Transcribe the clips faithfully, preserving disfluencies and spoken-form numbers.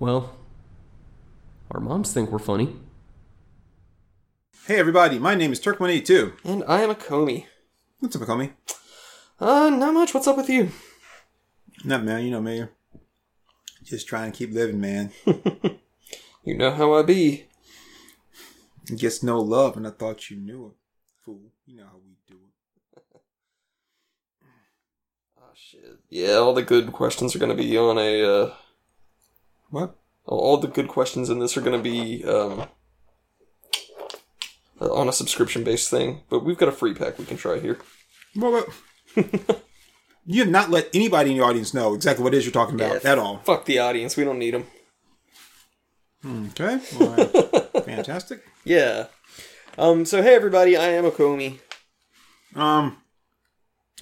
well, our moms think we're funny. Hey everybody, my name is Turk one eighty-two. And I am Akomi. What's up, Akomi? Uh, not much. What's up with you? Not, man. You know me. Just trying to keep living, man. You know how I be. Gets no love, and I thought you knew it. Fool, you know how we do it. Oh, shit. Yeah, all the good questions are going to be on a, uh... What? All the good questions in this are going to be, um... on a subscription-based thing. But we've got a free pack we can try here. Well, well... You have not let anybody in your audience know exactly what it is you're talking about yeah, at all. Fuck the audience. We don't need them. Okay. Well, fantastic. Yeah. Um, so, hey, everybody. I am Akomi. Um.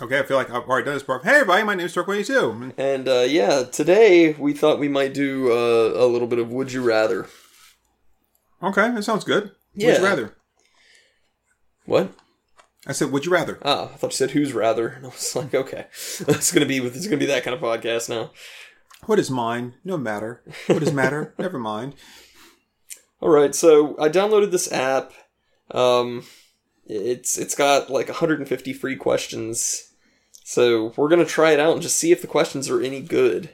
Okay, I feel like I've already done this part. Hey, everybody. My name is Turk one eighty-two. And, uh, yeah, today we thought we might do uh, a little bit of Would You Rather. Okay, that sounds good. Yeah. Would you rather? What? I said, would you rather? Oh, I thought you said, who's rather? And I was like, okay. It's going to be it's gonna be that kind of podcast now. What is mine? No matter. What is matter? Never mind. All right, so I downloaded this app. Um, it's It's got like one hundred fifty free questions. So we're going to try it out and just see if the questions are any good.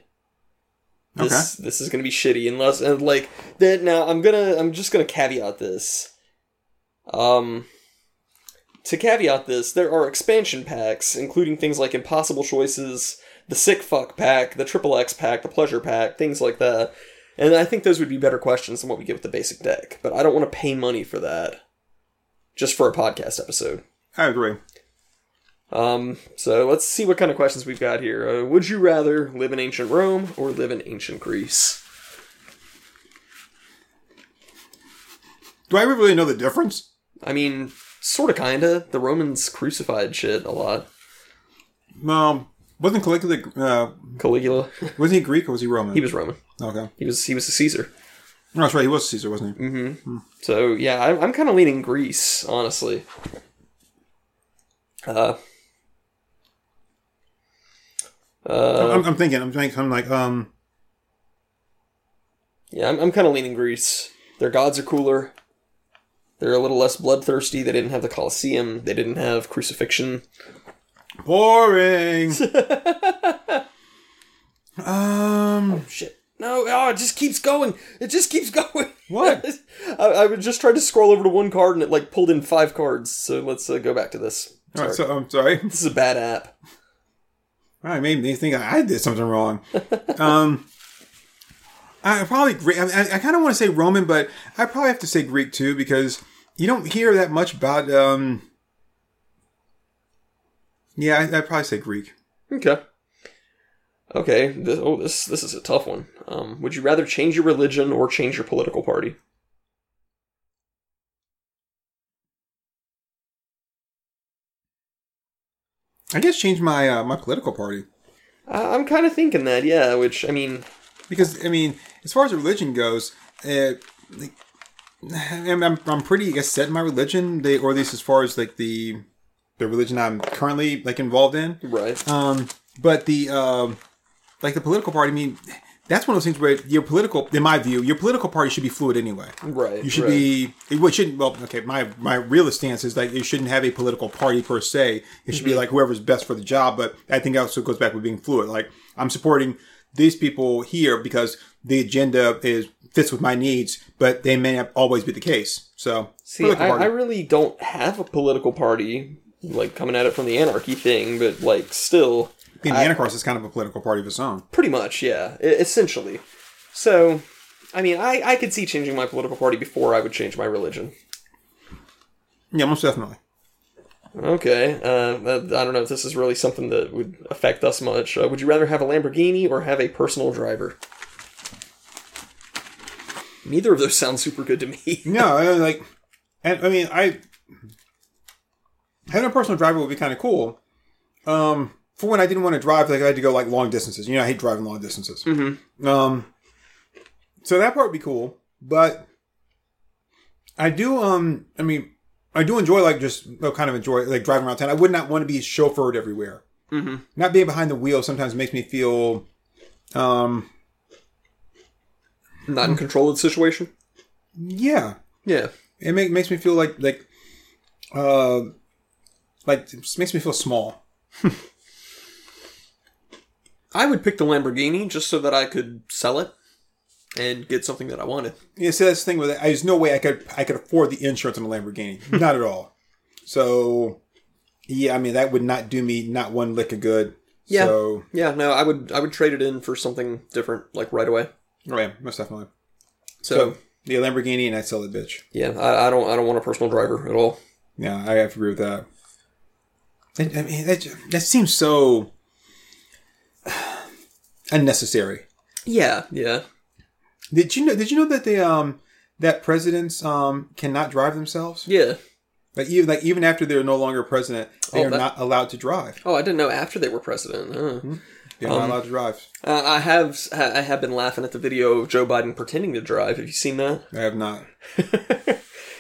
This, okay. This is going to be shitty. Unless, and like, that. Now, I'm gonna I'm just going to caveat this. Um... To caveat this, there are expansion packs, including things like Impossible Choices, the Sick Fuck Pack, the Triple X Pack, the Pleasure Pack, things like that. And I think those would be better questions than what we get with the basic deck. But I don't want to pay money for that. Just for a podcast episode. I agree. Um, so let's see what kind of questions we've got here. Uh, would you rather live in ancient Rome or live in ancient Greece? Do I ever really know the difference? I mean... Sort of, kind of. The Romans crucified shit a lot. Um, wasn't Caligula... Uh, Caligula. Was he Greek or was he Roman? He was Roman. Okay. He was he was a Caesar. No, that's right. He was Caesar, wasn't he? Mm-hmm. Hmm. So, yeah, I, I'm kind of leaning Greece, honestly. Uh... uh I'm, I'm thinking. I'm thinking. I'm like, um... Yeah, I'm, I'm kind of leaning Greece. Their gods are cooler. They're a little less bloodthirsty. They didn't have the Colosseum. They didn't have crucifixion. Boring. um. Oh, shit. No. Oh, it just keeps going. It just keeps going. What? I, I would just try to scroll over to one card and it like pulled in five cards. So let's uh, go back to this. Sorry. All right, so I'm sorry. This is a bad app. All right, made me think I did something wrong. um. I probably Greek. I, I kind of want to say Roman, but I probably have to say Greek too because you don't hear that much about. Um, yeah, I, I'd probably say Greek. Okay. Okay. This, oh, this this is a tough one. Um, would you rather change your religion or change your political party? I guess change my uh, my political party. I, I'm kind of thinking that, yeah. Which I mean. Because, I mean, as far as religion goes, uh, like, I'm, I'm pretty, I guess, set in my religion, they, or at least as far as, like, the the religion I'm currently, like, involved in. Right. Um, but the, um, like, the political party, I mean, that's one of those things where your political, in my view, your political party should be fluid anyway. Right. You should right. be, it, well, it shouldn't, well, okay, my, my realist stance is, like, you shouldn't have a political party per se. It should mm-hmm. be, like, whoever's best for the job, but I think that also goes back with being fluid. Like, I'm supporting... these people here because the agenda is fits with my needs, but they may not always be the case. So, see, I, I really don't have a political party, like coming at it from the anarchy thing, but like still, I mean, the anarchist is kind of a political party of its own, pretty much, yeah, essentially. So, I mean, I, I could see changing my political party before I would change my religion. Yeah, most definitely. Okay, uh, I don't know if this is really something that would affect us much. Uh, would you rather have a Lamborghini or have a personal driver? Neither of those sounds super good to me. No, I mean, like, and I mean, I having a personal driver would be kind of cool. Um, for when I didn't want to drive, like I had to go like long distances. You know, I hate driving long distances. Mm-hmm. Um, so that part would be cool, but I do. Um, I mean. I do enjoy, like, just well, kind of enjoy, like, driving around town. I would not want to be chauffeured everywhere. Mm-hmm. Not being behind the wheel sometimes makes me feel, um, not in control of the situation. Yeah, yeah. It make, makes me feel like like uh like it makes me feel small. I would pick the Lamborghini just so that I could sell it and get something that I wanted. Yeah, see, that's the thing with it. There's no way I could I could afford the insurance on a Lamborghini. Not at all. So, yeah, I mean, that would not do me not one lick of good. Yeah, so, yeah, no, I would I would trade it in for something different, like, right away. Oh, yeah, most definitely. So, so the Lamborghini, and I'd sell the bitch. Yeah, I, I don't I don't want a personal driver at all. Yeah, I have to agree with that. I, I mean, that, that seems so unnecessary. Yeah, yeah. Did you know? Did you know that they um that presidents um cannot drive themselves? Yeah. Like even like even after they're no longer president, they oh, that, are not allowed to drive. Oh, I didn't know after they were president. Huh. Mm-hmm. They're um, not allowed to drive. I have I have been laughing at the video of Joe Biden pretending to drive. Have you seen that? I have not.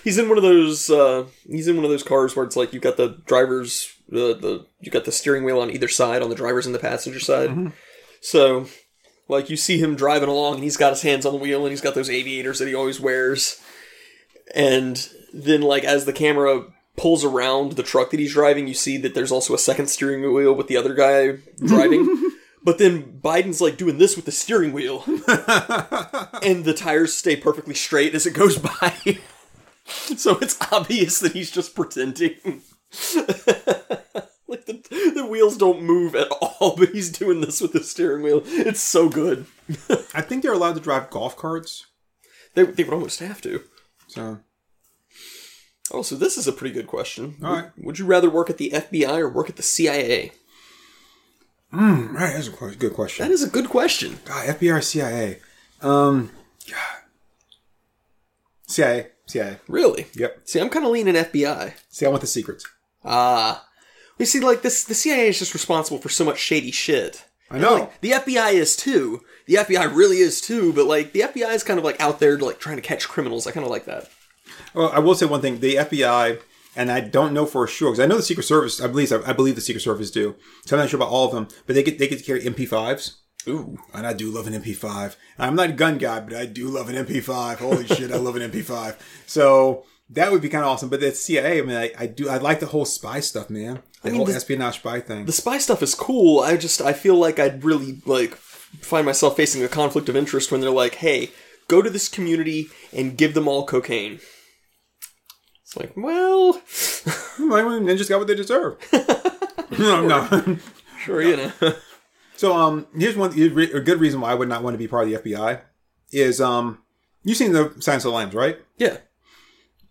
He's in one of those. Uh, he's in one of those cars where it's like you've got the driver's the the you got the steering wheel on either side, on the driver's and the passenger side. Mm-hmm. So, like, you see him driving along, and he's got his hands on the wheel, and he's got those aviators that he always wears. And then, like, as the camera pulls around the truck that he's driving, you see that there's also a second steering wheel with the other guy driving. But then Biden's, like, doing this with the steering wheel. And the tires stay perfectly straight as it goes by. So it's obvious that he's just pretending. Like, the, the wheels don't move at all, but he's doing this with the steering wheel. It's so good. I think they're allowed to drive golf carts. They they would almost have to. So. Oh, so this is a pretty good question. All right. Would, would you rather work at the F B I or work at the C I A? Mm, right, that's a good question. That is a good question. God, F B I or C I A? Um, God. C I A. C I A. Really? Yep. See, I'm kind of leaning F B I. See, I want the secrets. Ah. Uh, You see, like, this, the C I A is just responsible for so much shady shit. I know. And, like, the F B I is, too. The F B I really is, too. But, like, the F B I is kind of, like, out there, like, trying to catch criminals. I kind of like that. Well, I will say one thing. The F B I, and I don't know for sure, because I know the Secret Service, I believe I believe the Secret Service do. So I'm not sure about all of them. But they get they get to carry M P fives. Ooh. And I do love an M P five. I'm not a gun guy, but I do love an M P five. Holy shit, I love an M P five. So that would be kind of awesome. But the C I A, I mean, I, I do, I like the whole spy stuff, man. The I mean, whole the, espionage spy thing. The spy stuff is cool. I just, I feel like I'd really, like, find myself facing a conflict of interest when they're like, hey, go to this community and give them all cocaine. It's like, well. They just got what they deserve. No, no. Sure, you know. So, um, here's one, a good reason why I would not want to be part of the F B I is, um, you've seen the Silence of the Lambs, right? Yeah.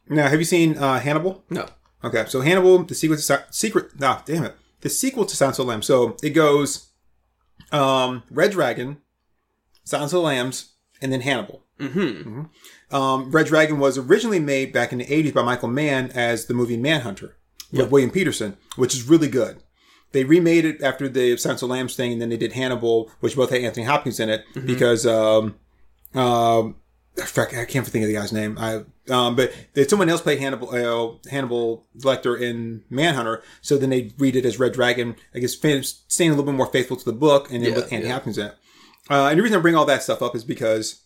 Now, have you seen uh, Hannibal? No. Okay, so Hannibal, the sequel to si- secret, ah, damn it, the sequel to Silence of the Lambs. So it goes, um, Red Dragon, Silence of the Lambs, and then Hannibal. Mm-hmm. Mm-hmm. Um, Red Dragon was originally made back in the eighties by Michael Mann as the movie Manhunter with yep. William Peterson, which is really good. They remade it after the Silence of the Lambs thing, and then they did Hannibal, which both had Anthony Hopkins in it mm-hmm. because, um, um. I can't think of the guy's name. I um, but someone else played Hannibal, uh, Hannibal Lecter in Manhunter. So then they read it as Red Dragon. I guess staying a little bit more faithful to the book, and then yeah, Anthony yeah. Hopkins in it. Uh, and the reason I bring all that stuff up is because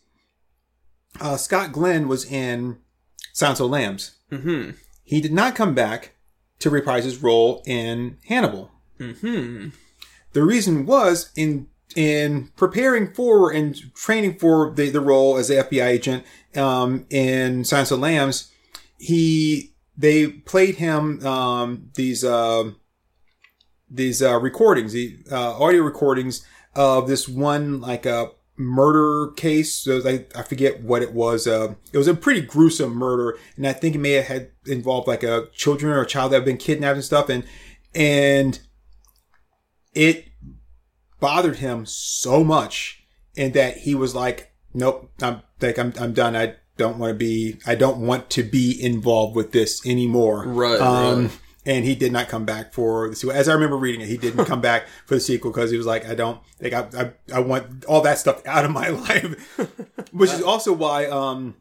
uh, Scott Glenn was in Silence of the Lambs. Mm-hmm. He did not come back to reprise his role in Hannibal. Mm-hmm. The reason was in. In preparing for and training for the, the role as the F B I agent um, in Silence of the Lambs, he they played him um, these uh, these uh, recordings, the uh, audio recordings of this one like a uh, murder case. So like, I forget what it was. Uh, it was a pretty gruesome murder, and I think it may have had involved like a children or a child that had been kidnapped and stuff, and and it. bothered him so much in that he was like, nope, I'm like, I'm, I'm done. I don't want to be, I don't want to be involved with this anymore. Right. Um, right. And he did not come back for the sequel. As I remember reading it, he didn't come back for the sequel because he was like, I don't like, I, I, I want all that stuff out of my life, which is also why, um,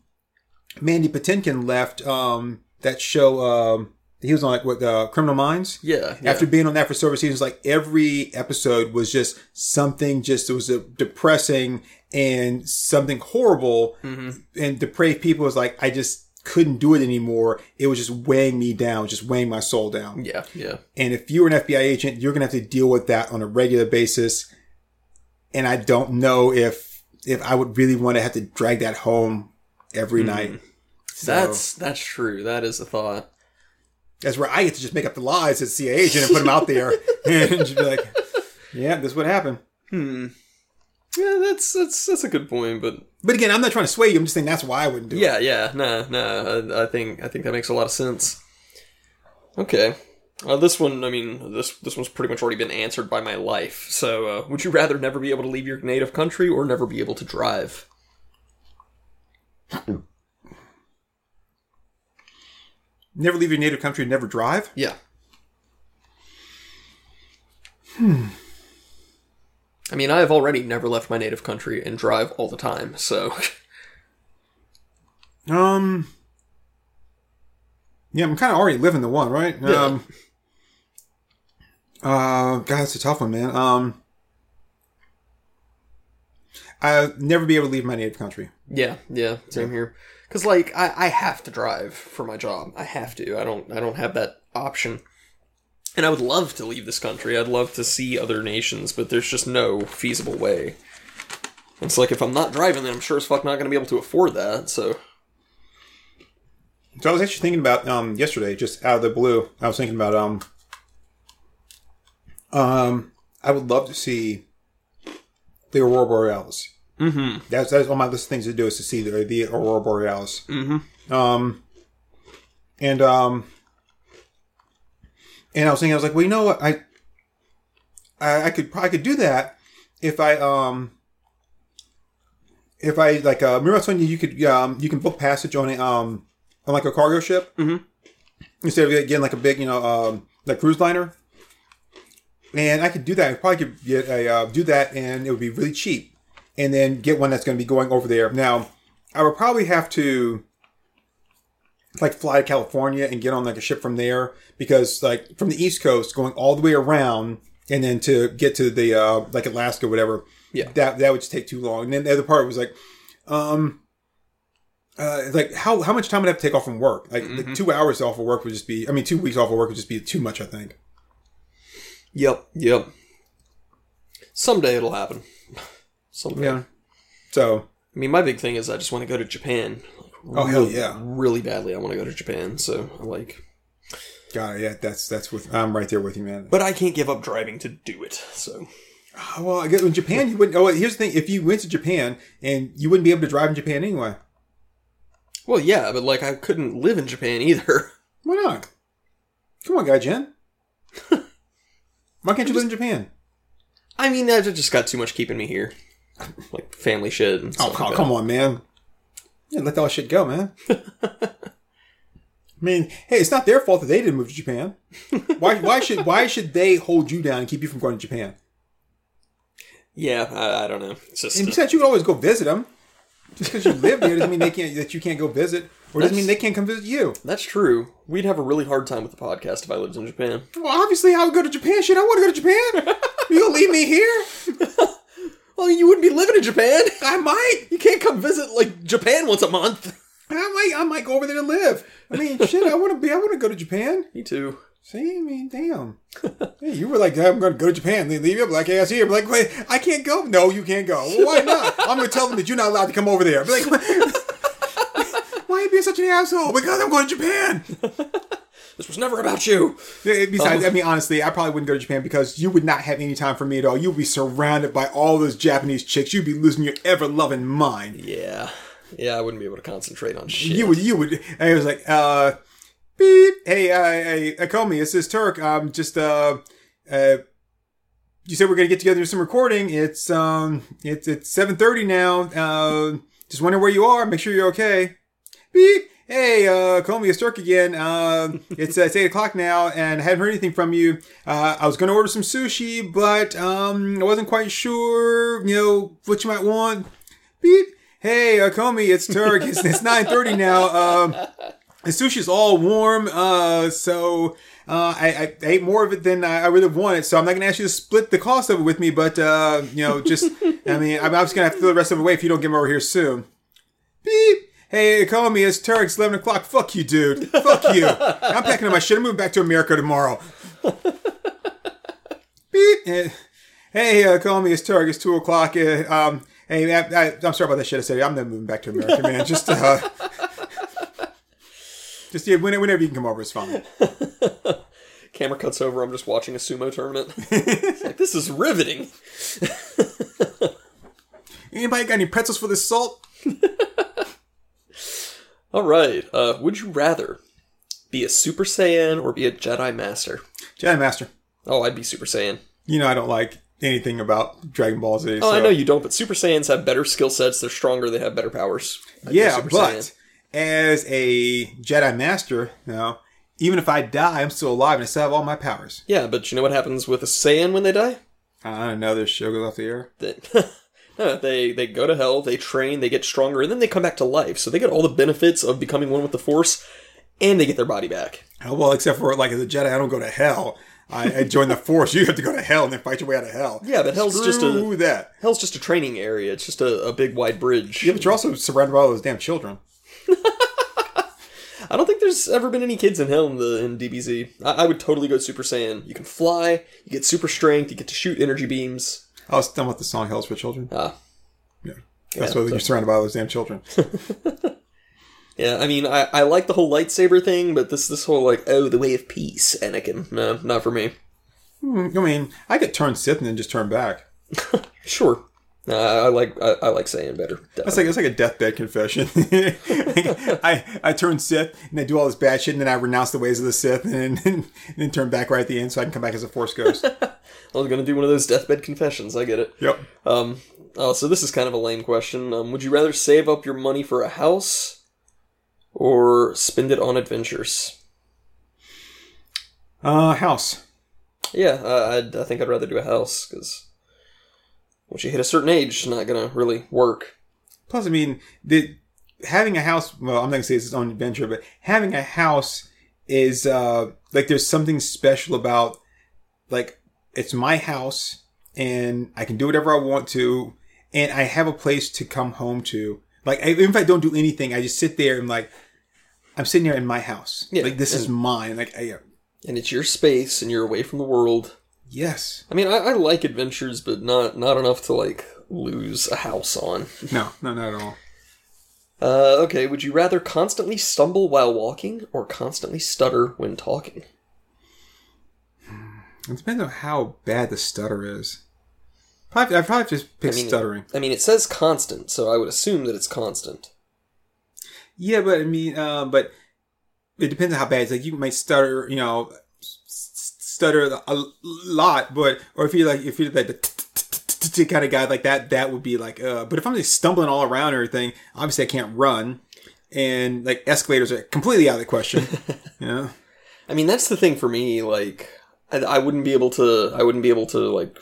Mandy Patinkin left, um, that show, um, he was on like what uh, Criminal Minds. Yeah, yeah. After being on that for several seasons, like every episode was just something. Just it was a depressing and something horrible mm-hmm. and depraved people was like, I just couldn't do it anymore. It was just weighing me down, just weighing my soul down. Yeah, yeah. And if you were an F B I agent, you're going to have to deal with that on a regular basis. And I don't know if if I would really want to have to drag that home every mm. night. So, that's that's true. That is a thought. That's where I get to just make up the lies as a C I A agent and put them out there and just be like, yeah, this is what happened. Hmm. Yeah, that's that's that's a good point, but but again, I'm not trying to sway you. I'm just saying that's why I wouldn't do yeah, it. Yeah, yeah, no, no. I, I think I think that makes a lot of sense. Okay, uh, this one, I mean, this this one's pretty much already been answered by my life. So, uh, would you rather never be able to leave your native country or never be able to drive? Never leave your native country, never drive? Yeah. Hmm. I mean, I have already never left my native country and drive all the time, so. um. Yeah, I'm kind of already living the one, right? Yeah. Um, uh, God, that's a tough one, man. Um, I'll never be able to leave my native country. Yeah, yeah, same yeah. here. Because, like, I, I have to drive for my job. I have to. I don't. I don't have that option. And I would love to leave this country. I'd love to see other nations, but there's just no feasible way. It's like, if I'm not driving, then I'm sure as fuck not going to be able to afford that, so. So I was actually thinking about, um, yesterday, just out of the blue, I was thinking about, um, um, I would love to see the Aurora Borealis. Mm-hmm. That's, that's on my list of things to do, is to see the, the Aurora Borealis. Mm-hmm. Um, and, um... And I was thinking, I was like, well, you know what? I, I, I could probably could do that if I, um, if I like, uh, remember I was telling you, you could, um, you can book passage on a, um, on like a cargo ship mm-hmm. instead of getting like a big, you know, um, like cruise liner. And I could do that. I probably could get a, uh, do that and it would be really cheap and then get one that's going to be going over there. Now, I would probably have to, like, fly to California and get on like a ship from there, because like from the East Coast going all the way around and then to get to the uh like Alaska or whatever, yeah, that that would just take too long. And then the other part was like, um, uh, like how how much time would I have to take off from work? Like, mm-hmm. like two hours off of work would just be, I mean, two weeks off of work would just be too much, I think. Yep, yep. Someday it'll happen. Someday. Yeah. So I mean, my big thing is I just want to go to Japan. Really, oh, hell yeah. Really badly, I want to go to Japan, so I like... God, yeah, that's that's with... I'm right there with you, man. But I can't give up driving to do it, so... Oh, well, I guess in Japan, you wouldn't... Oh, here's the thing. If you went to Japan, and you wouldn't be able to drive in Japan anyway. Well, yeah, but, like, I couldn't live in Japan either. Why not? Come on, Guy Jen. Why can't you just live in Japan? I mean, I just got too much keeping me here. Like, family shit and stuff. Oh, like, come that. on, man. Yeah, let that shit go, man. I mean, hey, it's not their fault that they didn't move to Japan. Why why should why should they hold you down and keep you from going to Japan? Yeah, I, I don't know. It's just, and besides, uh, you could always go visit them. Just because you live there doesn't mean they can't, that you can't go visit, or doesn't mean they can't come visit you. That's true. We'd have a really hard time with the podcast if I lived in Japan. Well, obviously, I would go to Japan. Shit, I want to go to Japan. You gonna leave me here? Well, you wouldn't be living in Japan. I might. You can't come visit, like, Japan once a month. I might. I might go over there to live. I mean, shit, I want to be. I want to go to Japan. Me too. See, I mean, damn. Hey, you were like, I'm going to go to Japan. They leave your black ass here. I'm like, wait, I can't go. No, you can't go. Well, why not? I'm going to tell them that you're not allowed to come over there. I'm like, why are you being such an asshole? Because I'm going to Japan. This was never about you. Besides, um, I mean, honestly, I probably wouldn't go to Japan because you would not have any time for me at all. You'd be surrounded by all those Japanese chicks. You'd be losing your ever-loving mind. Yeah. Yeah, I wouldn't be able to concentrate on shit. You would, you would. And it was like, uh, beep. Hey, uh, hey, Akomi, it's this Turk. I'm just, uh, uh, you said we're going to get together and do some recording. It's, um, it's, it's seven thirty now. Uh, just wondering where you are. Make sure you're okay. Beep. Hey, uh, Comey, it's Turk again. Um, it's, uh, it's eight o'clock now, and I haven't heard anything from you. Uh, I was going to order some sushi, but um, I wasn't quite sure, you know, what you might want. Beep. Hey, uh, Comey, it's Turk. It's, it's nine thirty now. Um, The sushi's all warm, uh, so uh, I, I ate more of it than I would have wanted. So I'm not going to ask you to split the cost of it with me, but, uh, you know, just, I mean, I'm obviously going to have to throw the rest of it away if you don't get them over here soon. Beep. Hey, call me. It's Turk. It's eleven o'clock. Fuck you, dude. Fuck you. I'm packing up my shit. I'm moving back to America tomorrow. Beep. Hey, uh, call me. It's Turk. It's two o'clock. Uh, um, hey, I, I, I'm sorry about that shit I said. I'm not moving back to America, man. Just, uh... Just yeah, whenever you can come over, it's fine. Camera cuts over. I'm just watching a sumo tournament. It's like, this is riveting. Anybody got any pretzels for this salt? All right. Uh, would you rather be a Super Saiyan or be a Jedi Master? Jedi Master. Oh, I'd be Super Saiyan. You know, I don't like anything about Dragon Ball Z. Oh, so. I know you don't, but Super Saiyans have better skill sets. They're stronger. They have better powers. I'd yeah, but... Saiyan. As a Jedi Master, you know, even if I die, I'm still alive and I still have all my powers. Yeah, but you know what happens with a Saiyan when they die? I don't know. Their show goes off the air. They, no, they, they go to hell, they train, they get stronger, and then they come back to life. So they get all the benefits of becoming one with the Force, and they get their body back. Oh, well, except for, like, as a Jedi, I don't go to hell. I, I join the Force. You have to go to hell and then fight your way out of hell. Yeah, but hell's Screw just a... that. Hell's just a training area. It's just a, a big, wide bridge. Yeah, but you're also surrounded by all those damn children. I don't think there's ever been any kids in hell in the in D B Z. I, I would totally go Super Saiyan. You can fly, you get super strength, you get to shoot energy beams. I was done with the song Hell's for Children. Ah. Yeah. That's yeah, why so. You're surrounded by all those damn children. Yeah, I mean, I, I like the whole lightsaber thing, but this this whole, like, oh, the way of peace, Anakin. No, not for me. Mm, I mean, I could turn Sith and then just turn back. Sure. Uh, I like I, I like saying better. That's like it's like a deathbed confession. I I turn Sith and I do all this bad shit and then I renounce the ways of the Sith and, and, and then turn back right at the end so I can come back as a Force ghost. I was gonna do one of those deathbed confessions. I get it. Yep. Um. Oh, so this is kind of a lame question. Um. Would you rather save up your money for a house or spend it on adventures? Uh, house. Yeah, I I'd, I think I'd rather do a house because. Once you hit a certain age, it's not going to really work. Plus, I mean, the, having a house... Well, I'm not going to say it's its own adventure, but having a house is... Uh, like, there's something special about... Like, it's my house, and I can do whatever I want to, and I have a place to come home to. Like, I, even if I don't do anything, I just sit there and, like... I'm sitting here in my house. Yeah, like, this and, is mine. Like, I, uh, and it's your space, and you're away from the world. Yes. I mean, I, I like adventures, but not, not enough to, like, lose a house on. No, no, not at all. Uh, okay, would you rather constantly stumble while walking or constantly stutter when talking? It depends on how bad the stutter is. Probably, I'd probably just pick I mean, stuttering. I mean, it says constant, so I would assume that it's constant. Yeah, but I mean, uh, but it depends on how bad it's. Like, you might stutter, you know... stutter a lot, but or if you're like if you're like the kind of guy like that, that would be like. Uh, but if I'm just stumbling all around and everything, obviously I can't run, and like escalators are completely out of the question. You know, I mean that's the thing for me. Like I, I wouldn't be able to. I wouldn't be able to like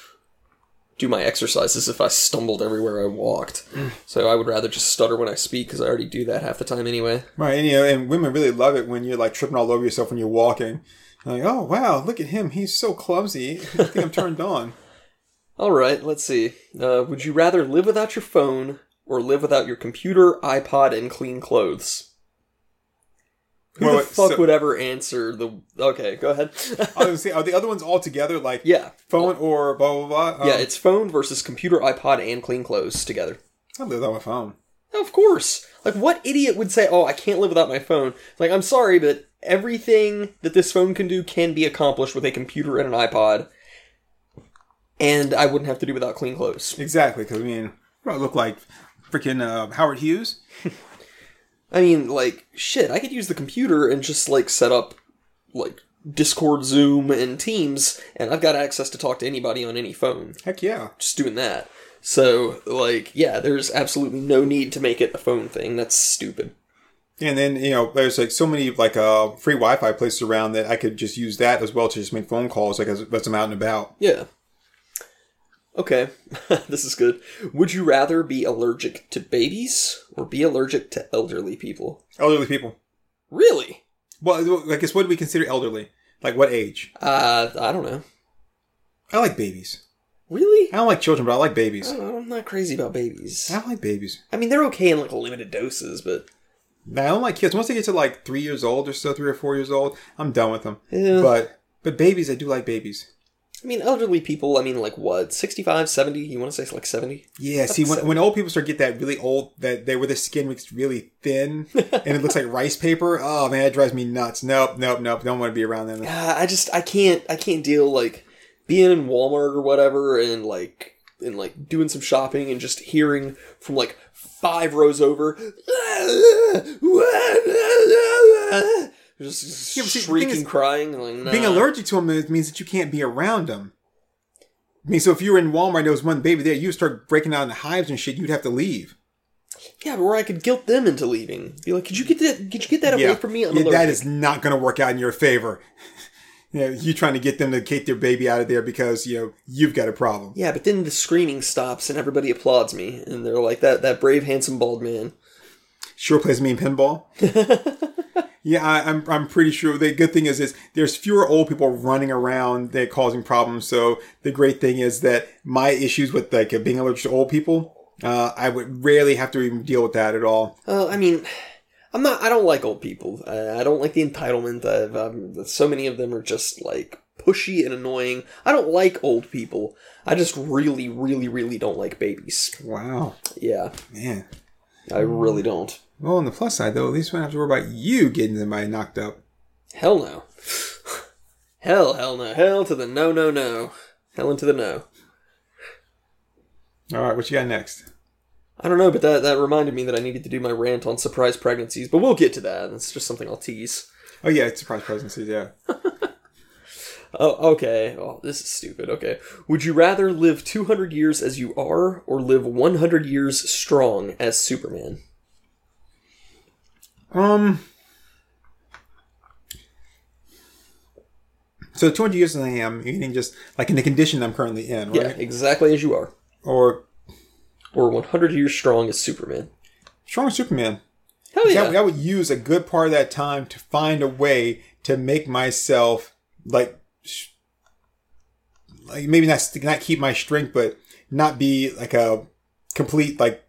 do my exercises if I stumbled everywhere I walked. Mm. So I would rather just stutter when I speak because I already do that half the time anyway. Right, and you know, and women really love it when you're like tripping all over yourself when you're walking. Like, oh, wow, look at him. He's so clumsy. I think I'm turned on. All right, let's see. Uh, would you rather live without your phone or live without your computer, iPod, and clean clothes? Who well, the fuck so, would ever answer the... Okay, go ahead. I was saying, are the other ones all together? Like, yeah. Phone or blah, blah, blah? Um, yeah, it's phone versus computer, iPod, and clean clothes together. I live without my phone. Of course. Like, what idiot would say, oh, I can't live without my phone? Like, I'm sorry, but... Everything that this phone can do can be accomplished with a computer and an iPod. And I wouldn't have to do without clean clothes. Exactly, because, I mean, I look like freaking uh, Howard Hughes. I mean, like, shit, I could use the computer and just, like, set up, like, Discord, Zoom, and Teams, and I've got access to talk to anybody on any phone. Heck yeah. Just doing that. So, like, yeah, there's absolutely no need to make it a phone thing. That's stupid. And then, you know, there's like so many like uh, free Wi-Fi places around that I could just use that as well to just make phone calls like as, as I'm out and about. Yeah. Okay. This is good. Would you rather be allergic to babies or be allergic to elderly people? Elderly people. Really? Well, I guess what do we consider elderly? Like what age? Uh, I don't know. I like babies. Really? I don't like children, but I like babies. I don't know, I'm not crazy about babies. I don't like babies. I mean, they're okay in like limited doses, but... Nah, I don't like kids. Once they get to like three years old or so, three or four years old, I'm done with them. Yeah. But but babies, I do like babies. I mean, elderly people, I mean, like what? sixty-five, seventy? You want to say like seventy? Yeah, see, when, when old people start to get that really old, that they where their skin looks really thin and it looks like rice paper. Oh, man, that drives me nuts. Nope, nope, nope. Don't want to be around them. Uh, I just, I can't, I can't deal like being in Walmart or whatever and like... and like doing some shopping and just hearing from like five rows over, just yeah, see, shrieking, is, crying. Like, nah. Being allergic to them means that you can't be around them. I mean, so if you were in Walmart and there was one baby there, you would start breaking out into hives and shit. You'd have to leave. Yeah, but where I could guilt them into leaving, be like, "Could you get that? Could you get that yeah. away from me? I'm yeah, that is not going to work out in your favor." You know, you trying to get them to get their baby out of there because, you know, you've got a problem. Yeah, but then the screaming stops and everybody applauds me. And they're like, that that brave, handsome, bald man. Sure plays me in pinball. yeah, I, I'm I'm pretty sure. The good thing is, is there's fewer old people running around that are causing problems. So the great thing is that my issues with like being allergic to old people, uh, I would rarely have to even deal with that at all. Uh, I mean... I'm not, I don't like old people. I, I don't like the entitlement. I've, um, so many of them are just like pushy and annoying. I don't like old people. I just really, really, really don't like babies. Wow. Yeah. Man. I really don't. Well, on the plus side though, at least we don't have to worry about you getting somebody knocked up. Hell no. hell, hell no. Hell to the no, no, no. Hell into the no. All right. What you got next? I don't know, but that, that reminded me that I needed to do my rant on surprise pregnancies, but we'll get to that. It's just something I'll tease. Oh, yeah, it's surprise pregnancies, yeah. oh, okay. Oh, this is stupid. Okay. Would you rather live two hundred years as you are or live one hundred years strong as Superman? Um. So two hundred years as I am, meaning just like in the condition I'm currently in, right? Yeah, exactly as you are. Or... Or one hundred years strong as Superman. Strong as Superman. Hell yeah. I, I would use a good part of that time to find a way to make myself, like, sh- like maybe not, not keep my strength, but not be, like, a complete, like,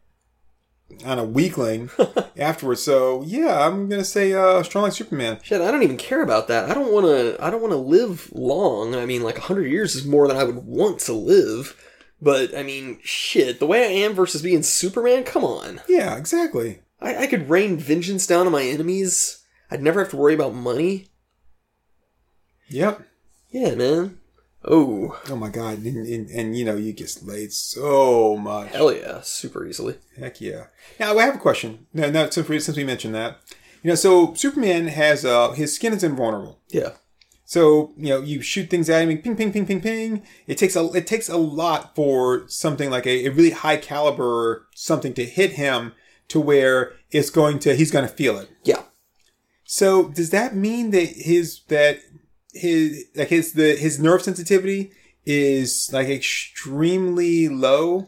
on a weakling afterwards. So, yeah, I'm going to say uh, strong like Superman. Shit, I don't even care about that. I don't want to I don't want to live long. I mean, like, one hundred years is more than I would want to live. But, I mean, shit, the way I am versus being Superman? Come on. Yeah, exactly. I, I could rain vengeance down on my enemies. I'd never have to worry about money. Yep. Yeah, man. Oh. Oh, my God. And, and, and you know, you get slayed so much. Hell yeah. Super easily. Heck yeah. Now, I have a question. Now, now since we mentioned that. You know, so Superman has, uh, his skin is invulnerable. Yeah. So, you know, you shoot things at him, ping, ping, ping, ping, ping. It takes a it takes a lot for something like a, a really high caliber something to hit him to where it's going to he's going to feel it. Yeah. So does that mean that his that his like his the his nerve sensitivity is like extremely low?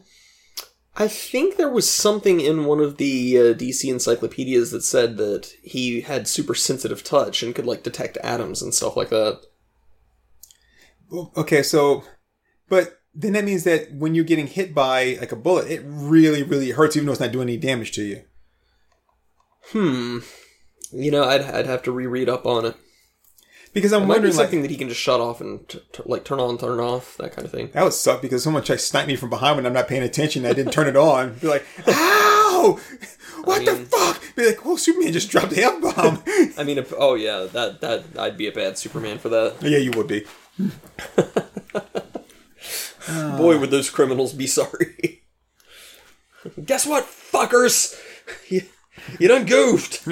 I think there was something in one of the uh, D C encyclopedias that said that he had super sensitive touch and could, like, detect atoms and stuff like that. Okay, so... But then that means that when you're getting hit by, like, a bullet, it really, really hurts, even though it's not doing any damage to you. Hmm. You know, I'd I'd have to reread up on it. Because I'm it wondering, like... something that he can just shut off and, t- t- like, turn on, turn off, that kind of thing. That would suck, because someone tried to snipe me from behind when I'm not paying attention and I didn't turn it on. Be like, ow! What I mean, the fuck? Be like, well, Superman just dropped the F-bomb. I mean, if, oh, yeah, that, that I'd be a bad Superman for that. Yeah, you would be. uh, Boy, would those criminals be sorry. Guess what, fuckers? you, you done goofed.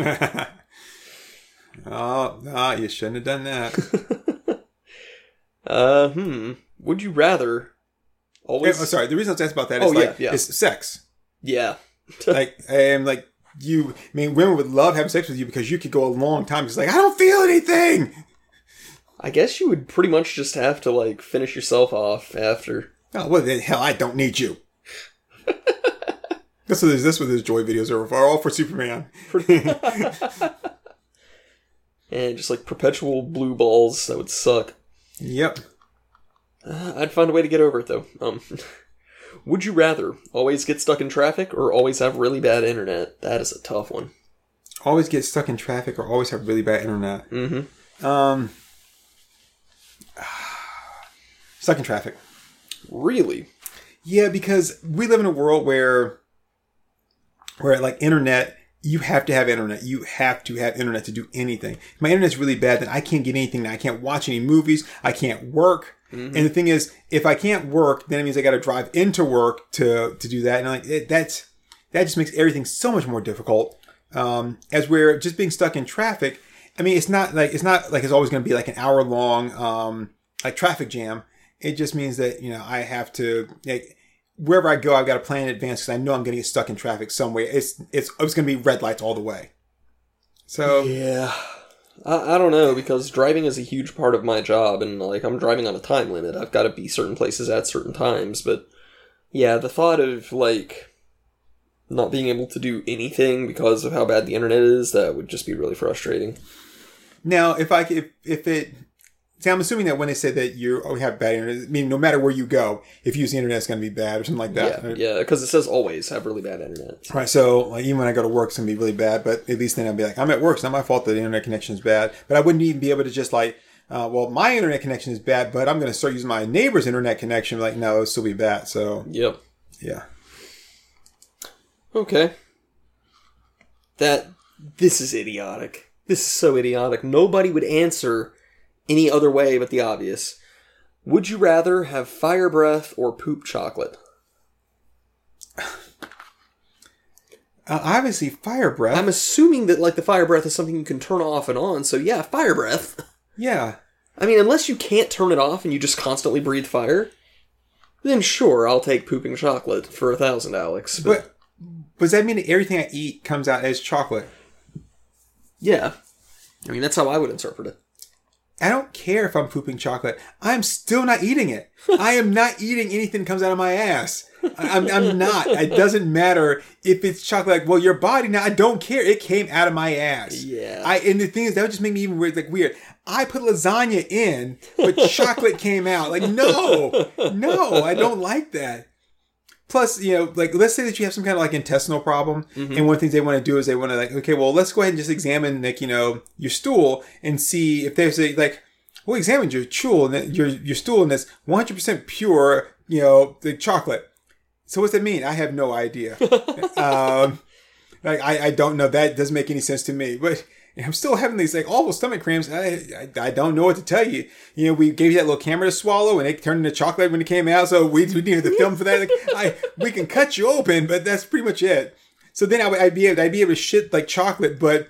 Oh, no, you shouldn't have done that. uh, hmm. Would you rather always... Hey, oh, sorry, the reason I was asking about that is, oh, like, yeah, yeah. It's sex. Yeah. like, and, like, you... I mean, women would love having sex with you because you could go a long time just like, I don't feel anything! I guess you would pretty much just have to, like, finish yourself off after. Oh, well, then, hell, I don't need you. That's what this, this, this joy videos are for, all for Superman. and just like perpetual blue balls. That would suck. Yep. Uh, I'd find a way to get over it though. Um, would you rather always get stuck in traffic or always have really bad internet? That is a tough one. Always get stuck in traffic or always have really bad internet. Mm-hmm. Um, stuck in traffic. Really? Yeah, because we live in a world where, where like internet, you have to have internet. You have to have internet to do anything. If my internet's really bad, then I can't get anything. I can't watch any movies. I can't work. Mm-hmm. And the thing is, if I can't work, then it means I got to drive into work to to do that. And like it, that's that just makes everything so much more difficult. Um, as we're just being stuck in traffic. I mean, it's not like it's not like it's always going to be like an hour long um, like traffic jam. It just means that, you know, I have to, like, wherever I go, I've got to plan in advance because I know I'm going to get stuck in traffic somewhere. It's it's it's going to be red lights all the way. So yeah, I, I don't know, because driving is a huge part of my job, and like I'm driving on a time limit. I've got to be certain places at certain times. But yeah, the thought of like not being able to do anything because of how bad the internet is, that would just be really frustrating. Now, if I if if it. See, I'm assuming that when they say that you only have bad internet, I mean, no matter where you go, if you use the internet, it's going to be bad or something like that. Yeah, right? Yeah, because it says always have really bad internet. Right, so like, even when I go to work, it's going to be really bad, but at least then I'll be like, I'm at work, it's not my fault that the internet connection is bad. But I wouldn't even be able to just like, uh, well, my internet connection is bad, but I'm going to start using my neighbor's internet connection. Like, no, it'll still be bad, so. Yep. Yeah. Okay. That, this is idiotic. This is so idiotic. Nobody would answer any other way but the obvious. Would you rather have fire breath or poop chocolate? Uh, obviously fire breath. I'm assuming that like the fire breath is something you can turn off and on, so yeah, fire breath. Yeah. I mean, unless you can't turn it off and you just constantly breathe fire, then sure, I'll take pooping chocolate for a thousand, Alex. But, but does that mean that everything I eat comes out as chocolate? Yeah. I mean, that's how I would interpret it. I don't care if I'm pooping chocolate. I'm still not eating it. I am not eating anything that comes out of my ass. I'm, I'm not. It doesn't matter if it's chocolate. Like, well, your body now, I don't care. It came out of my ass. Yeah. I And the thing is, that would just make me even weird. Like, weird. I put lasagna in, but chocolate came out. Like, no. No, I don't like that. Plus, you know, like, let's say that you have some kind of, like, intestinal problem. Mm-hmm. And one of the things they want to do is they want to, like, okay, well, let's go ahead and just examine, like, you know, your stool and see if there's a, like, we'll examine your stool and your, your stool and it's one hundred percent pure, you know, the chocolate. So what's that mean? I have no idea. um, like, I, I don't know. That doesn't make any sense to me. But I'm still having these, like, awful stomach cramps. I, I I don't know what to tell you. You know, we gave you that little camera to swallow, and it turned into chocolate when it came out, so we, we needed the film for that. Like, I we can cut you open, but that's pretty much it. So then I would, I'd be able, I'd be able to shit, like, chocolate, but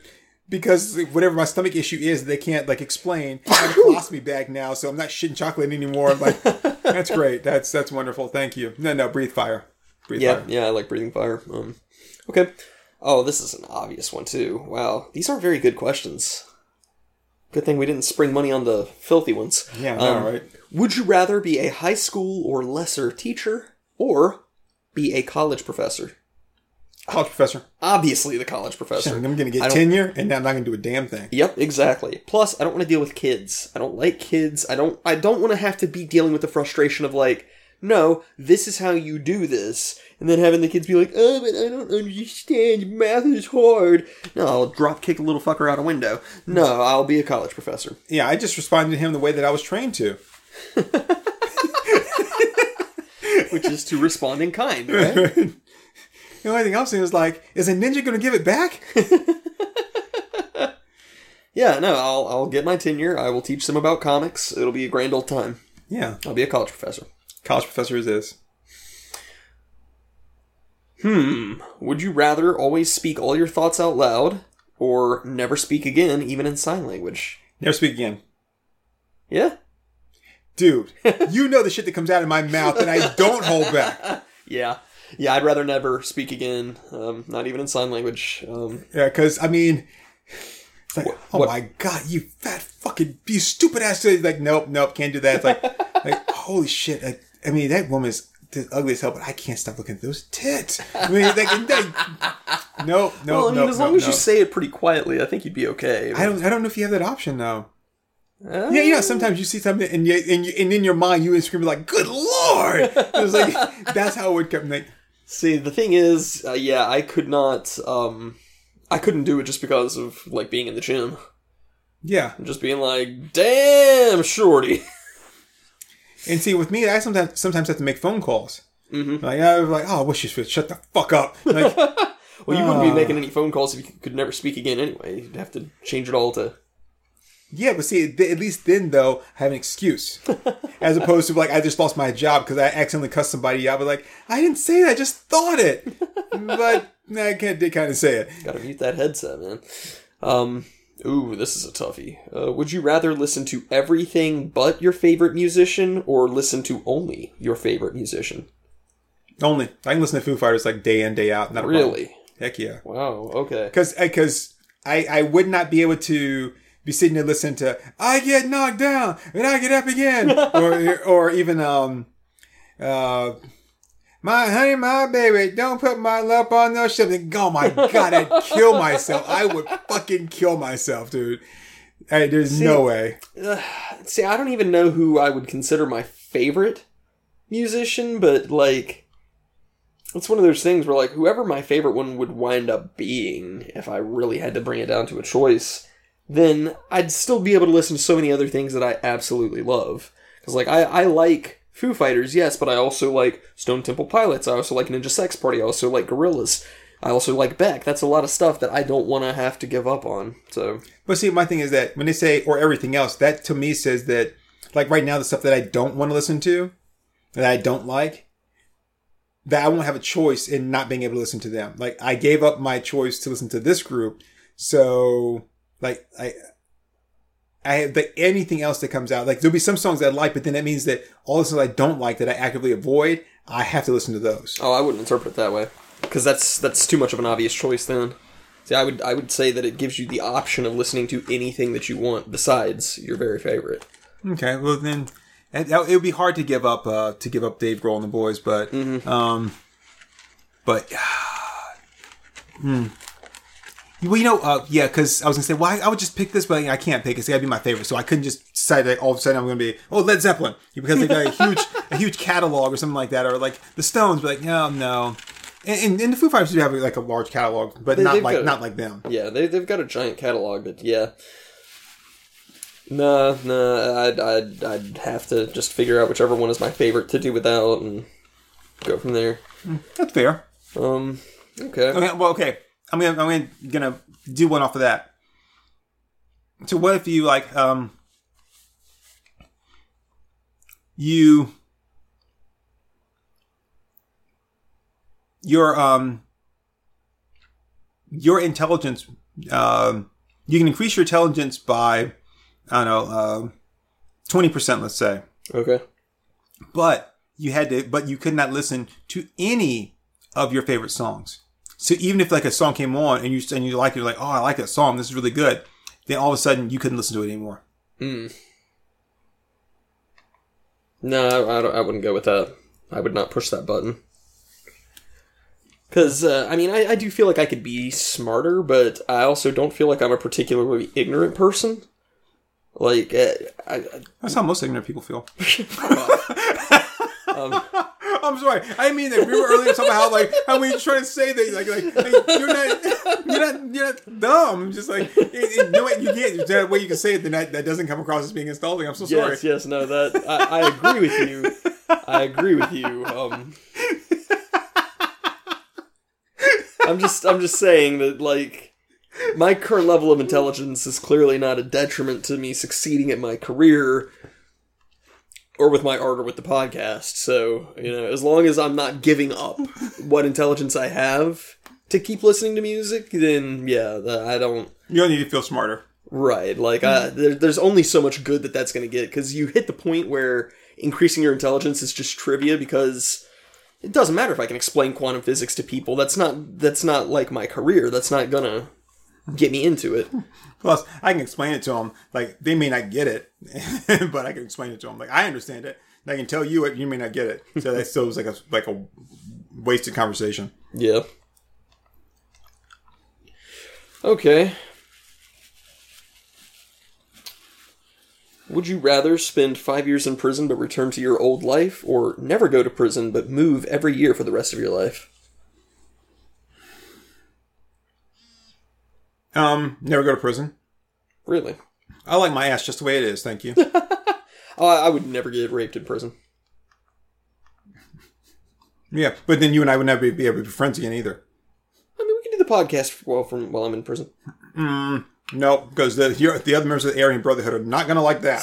because whatever my stomach issue is, they can't, like, explain. I have a colostomy bag now, so I'm not shitting chocolate anymore. I'm like, that's great. That's that's wonderful. Thank you. No, no, breathe fire. Breathe yeah, fire. Yeah, I like breathing fire. Um, okay. Oh, this is an obvious one, too. Wow. These aren't very good questions. Good thing we didn't spring money on the filthy ones. Yeah, um, no, right. Would you rather be a high school or lesser teacher or be a college professor? College professor. Obviously the college professor. I'm going to get tenure and I'm not going to do a damn thing. Yep, exactly. Plus, I don't want to deal with kids. I don't like kids. I don't, I don't want to have to be dealing with the frustration of like, no, this is how you do this. And then having the kids be like, oh, but I don't understand. Math is hard. No, I'll drop kick a little fucker out a window. No, I'll be a college professor. Yeah, I just responded to him the way that I was trained to. Which is to respond in kind, right? The only thing I'm saying is like, is a ninja going to give it back? Yeah, no, I'll, I'll get my tenure. I will teach them about comics. It'll be a grand old time. Yeah. I'll be a college professor. College professor is this. Hmm. Would you rather always speak all your thoughts out loud or never speak again, even in sign language? Never speak again. Yeah? Dude, you know the shit that comes out of my mouth and I don't hold back. Yeah. Yeah, I'd rather never speak again, um, not even in sign language. Um, yeah, because, I mean, it's like, what, oh what? My God, you fat fucking, you stupid ass. It's like, nope, nope, can't do that. It's like, like holy shit. Like, I mean, that woman's ugly as hell, but I can't stop looking at those tits. I mean, like, like, No, no, well, I mean, no, as long no, as you no. say it pretty quietly, I think you'd be okay. But... I don't. I don't know if you have that option though. Uh, yeah, yeah. Sometimes you see something, and you, and, you, and in your mind, you would scream like, "Good Lord!" It was like that's how it would come. Like, see, the thing is, uh, yeah, I could not. Um, I couldn't do it just because of like being in the gym. Yeah, and just being like, "Damn, shorty." And see, with me, I sometimes sometimes have to make phone calls. Mm-hmm. Like I was like, "Oh, I wish you would shut the fuck up." Like, well, you uh, wouldn't be making any phone calls if you could never speak again anyway. You'd have to change it all to. Yeah, but see, at least then, though, I have an excuse. As opposed to, like, I just lost my job because I accidentally cussed somebody out. But, like, I didn't say that. I just thought it. But nah, I can't, did kind of say it. Gotta mute that headset, man. Um, ooh, this is a toughie. Uh, would you rather listen to everything but your favorite musician or listen to only your favorite musician? Only. I can listen to Foo Fighters, like, day in, day out. Not really? Heck yeah. Wow, okay. Because I, I would not be able to... be sitting there listening to "I Get Knocked Down and I Get Up Again," or or even um, uh, "My Honey, My Baby, Don't Put My Love on No Ship." Oh my god, I'd kill myself. I would fucking kill myself, dude. I, there's see, no way. Uh, see, I don't even know who I would consider my favorite musician, but like, it's one of those things where like whoever my favorite one would wind up being, if I really had to bring it down to a choice. Then I'd still be able to listen to so many other things that I absolutely love. Because, like, I, I like Foo Fighters, yes, but I also like Stone Temple Pilots. I also like Ninja Sex Party. I also like Gorillaz. I also like Beck. That's a lot of stuff that I don't want to have to give up on. So, but see, my thing is that when they say, or everything else, that to me says that, like, right now, the stuff that I don't want to listen to, that I don't like, that I won't have a choice in not being able to listen to them. Like, I gave up my choice to listen to this group, so... Like, I, I have like anything else that comes out. Like, there'll be some songs that I like, but then that means that all the songs I don't like that I actively avoid, I have to listen to those. Oh, I wouldn't interpret it that way. Because that's that's too much of an obvious choice then. See, I would I would say that it gives you the option of listening to anything that you want besides your very favorite. Okay, well then, it would be hard to give up uh, to give up Dave Grohl and the Boys, but... Mm-hmm. Um, but... Hmm... Well, you know, uh, yeah, because I was going to say, well, I, I would just pick this, but you know, I can't pick it. It's got to be my favorite. So I couldn't just decide that all of a sudden I'm going to be, oh, Led Zeppelin. Because they've got a huge a huge catalog or something like that. Or like the Stones, but like, no, no. And, and, and the Foo Fighters do have like a large catalog, but they, not like a, not like them. Yeah, they, they've got a giant catalog, but yeah. Nah, nah, I'd, I'd, I'd have to just figure out whichever one is my favorite to do without and go from there. That's fair. Um. Okay. Okay. Well, okay. I'm gonna I'm gonna do one off of that. So what if you like um you your um your intelligence um you can increase your intelligence by I don't know um twenty percent let's say. Okay. But you had to but you could not listen to any of your favorite songs. So even if like a song came on and you and you like it, you're like, oh, I like that song. This is really good. Then all of a sudden you couldn't listen to it anymore. Mm. No, I, I, don't, I wouldn't go with that. I would not push that button. Because uh, I mean, I, I do feel like I could be smarter, but I also don't feel like I'm a particularly ignorant person. Like uh, I, I, that's how most ignorant people feel. um, I'm sorry. I mean that we were earlier talking about how like how we try to say that like like, like you're not you're not you're not dumb. Just like it, it, no way you get that way you can say it. Then that, that doesn't come across as being insulting. I'm so sorry. Yes, yes, no, that I, I agree with you. I agree with you. Um, I'm just I'm just saying that like my current level of intelligence is clearly not a detriment to me succeeding at my career. Or with my art or with the podcast. So, you know, as long as I'm not giving up what intelligence I have to keep listening to music, then, yeah, I don't... You don't need to feel smarter. Right. Like, I, there, there's only so much good that that's going to get. Because you hit the point where increasing your intelligence is just trivia because it doesn't matter if I can explain quantum physics to people. That's not, that's not like, my career. That's not going to... get me into it. Plus, I can explain it to them. Like, they may not get it, but I can explain it to them. Like, I understand it. And I can tell you it, you may not get it. So that still was like a, like a wasted conversation. Yeah. Okay. Would you rather spend five years in prison but return to your old life, or never go to prison but move every year for the rest of your life? Um, never go to prison. Really? I like my ass just the way it is, thank you. I would never get raped in prison. Yeah, but then you and I would never be able to be friends again either. I mean, we can do the podcast while from while I'm in prison. Mm, no, because the the other members of the Aryan Brotherhood are not going to like that.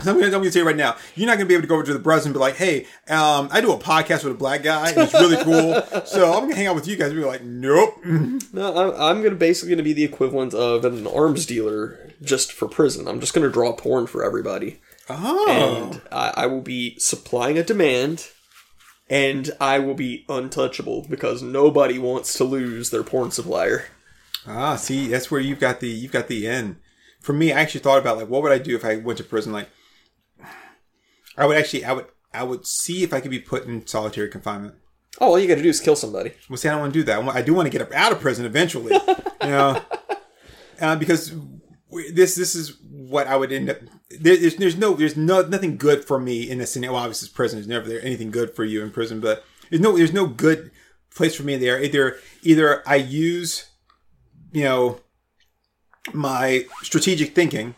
So I'm going to tell you right now, you're not going to be able to go over to the brothers and be like, hey, um, I do a podcast with a black guy, and it's really cool, so I'm going to hang out with you guys. And be like, nope. No, I'm, I'm going to basically going to be the equivalent of an arms dealer just for prison. I'm just going to draw porn for everybody. Oh. And I, I will be supplying a demand, and I will be untouchable because nobody wants to lose their porn supplier. Ah, see, that's where you've got the, you've got the end. For me, I actually thought about, like, what would I do if I went to prison? Like, I would actually, I would, I would see if I could be put in solitary confinement. Oh, all you got to do is kill somebody. Well, see, I don't want to do that. I do want to get up out of prison eventually, you know, uh, because this, this is what I would end up. There, there's, there's no, there's no, nothing good for me in this scenario. Well, obviously, prison is never there anything good for you in prison, but there's no, there's no good place for me there. Either, either I use, you know, my strategic thinking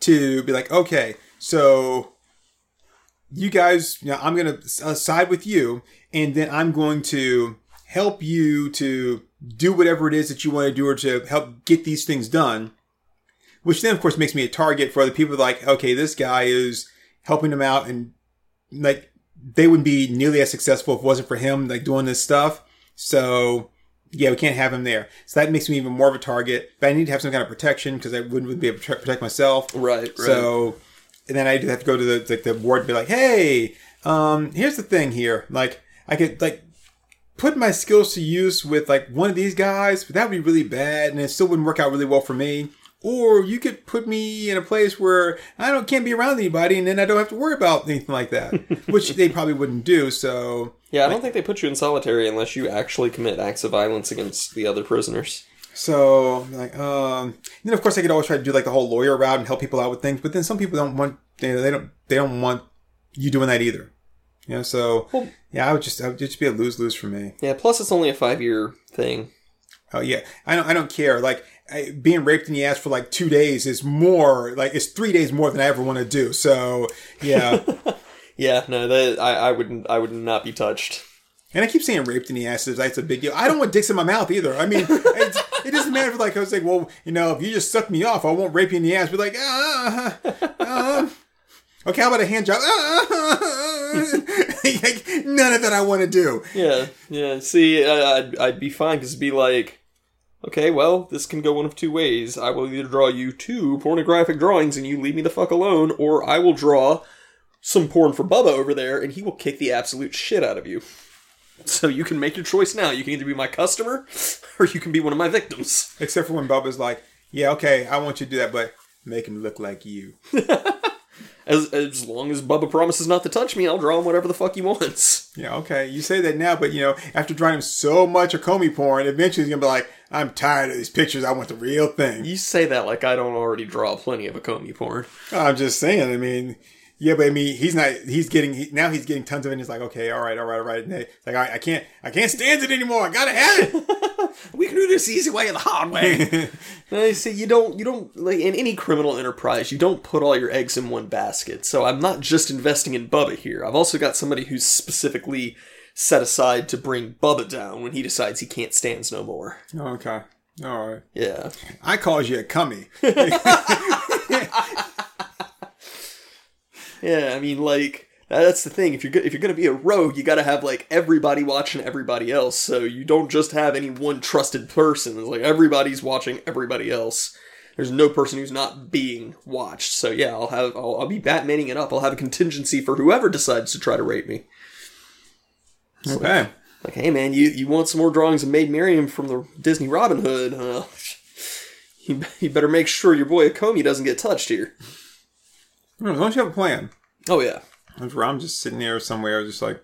to be like, okay, so. You guys, you know, I'm going to uh, side with you, and then I'm going to help you to do whatever it is that you want to do or to help get these things done, which then, of course, makes me a target for other people like, okay, this guy is helping them out, and like they wouldn't be nearly as successful if it wasn't for him like doing this stuff. So, yeah, we can't have him there. So that makes me even more of a target, but I need to have some kind of protection because I wouldn't be able to protect myself. Right, right. So... And then I do have to go to the like the ward and be like, hey, um, here's the thing here. Like, I could like put my skills to use with like one of these guys, but that would be really bad and it still wouldn't work out really well for me. Or you could put me in a place where I don't can't be around anybody and then I don't have to worry about anything like that. Which they probably wouldn't do, so yeah, I like, don't think they put you in solitary unless you actually commit acts of violence against the other prisoners. So, like, um, and then of course I could always try to do like the whole lawyer route and help people out with things, but then some people don't want, you know, they don't, they don't want you doing that either. You know, so, well, yeah, I would just, I would just be a lose-lose for me. Yeah. Plus it's only a five year thing. Oh yeah. I don't, I don't care. Like I, being raped in the ass for like two days is more like, it's three days more than I ever want to do. So yeah. Yeah. No, that I, I wouldn't, I would not be touched. And I keep saying raped in the ass. That's a big deal. I don't want dicks in my mouth either. I mean, it's, it doesn't matter if, like, I was like, well, you know, if you just suck me off, I won't rape you in the ass. Be like, ah, uh, uh, okay, how about a hand job? Uh, uh, like, none of that I want to do. Yeah, yeah. See, I'd, I'd be fine because it'd be like, okay, well, this can go one of two ways. I will either draw you two pornographic drawings and you leave me the fuck alone, or I will draw some porn for Bubba over there and he will kick the absolute shit out of you. So you can make your choice now. You can either be my customer, or you can be one of my victims. Except for when Bubba's like, yeah, okay, I want you to do that, but make him look like you. as as long as Bubba promises not to touch me, I'll draw him whatever the fuck he wants. Yeah, okay, you say that now, but you know, after drawing him so much Akomi porn, eventually he's going to be like, I'm tired of these pictures, I want the real thing. You say that like I don't already draw plenty of Akomi porn. I'm just saying, I mean... Yeah, but I mean, he's not, he's getting, he, now he's getting tons of it and he's like, okay, all right, all right, all right. And they, like, all right, I can't, I can't stand it anymore. I gotta have it. We can do this easy way or the hard way. I see, you don't, you don't, like, in any criminal enterprise, you don't put all your eggs in one basket. So I'm not just investing in Bubba here. I've also got somebody who's specifically set aside to bring Bubba down when he decides he can't stands no more. Okay. All right. Yeah. I called you a cummy. Yeah, I mean, like, that's the thing. If you're go- if you're going to be a rogue, you got to have, like, everybody watching everybody else. So you don't just have any one trusted person. It's like, everybody's watching everybody else. There's no person who's not being watched. So, yeah, I'll have I'll, I'll be Batmaning it up. I'll have a contingency for whoever decides to try to rape me. It's okay. Like, like, hey, man, you, you want some more drawings of Maid Miriam from the Disney Robin Hood? Uh, you, you better make sure your boy Akomi doesn't get touched here. As long as you have a plan. Oh, yeah. I'm just sitting there somewhere, just like,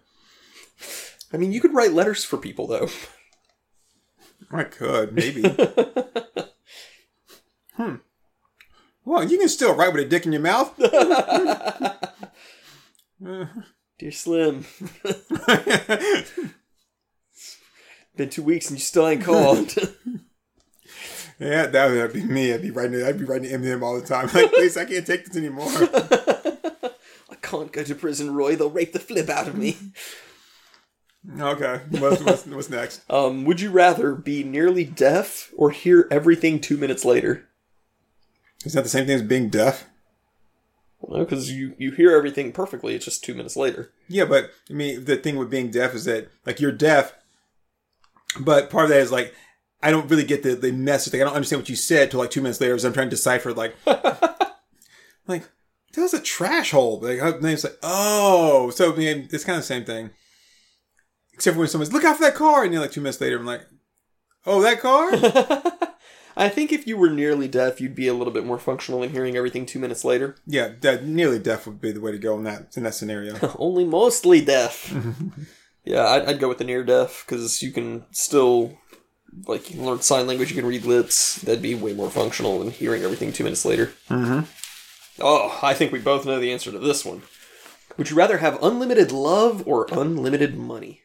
I mean, you could write letters for people, though. I could, maybe. hmm. Well, you can still write with a dick in your mouth. Dear Slim. Been two weeks and you still ain't called. Yeah, that would be me. I'd be writing I'd be writing to Eminem all the time. Like, please, I can't take this anymore. I can't go to prison, Roy. They'll rape the flip out of me. Okay, what's, what's, what's next? Um, would you rather be nearly deaf or hear everything two minutes later? Is that the same thing as being deaf? Well, no, because you, you hear everything perfectly. It's just two minutes later. Yeah, but I mean, the thing with being deaf is that, like, you're deaf, but part of that is, like, I don't really get the, the message. Like, I don't understand what you said till like two minutes later as I'm trying to decipher, like, like, that was a trash hole. Like, and it's like, oh. So, I mean, it's kind of the same thing. Except for when someone's, look out for that car. And then like two minutes later, I'm like, oh, that car? I think if you were nearly deaf, you'd be a little bit more functional in hearing everything two minutes later. Yeah, that nearly deaf would be the way to go in that, in that scenario. Only mostly deaf. Yeah, I'd, I'd go with the near deaf because you can still... Like, you can learn sign language, you can read lips. That'd be way more functional than hearing everything two minutes later. Mm-hmm. Oh, I think we both know the answer to this one. Would you rather have unlimited love or unlimited money?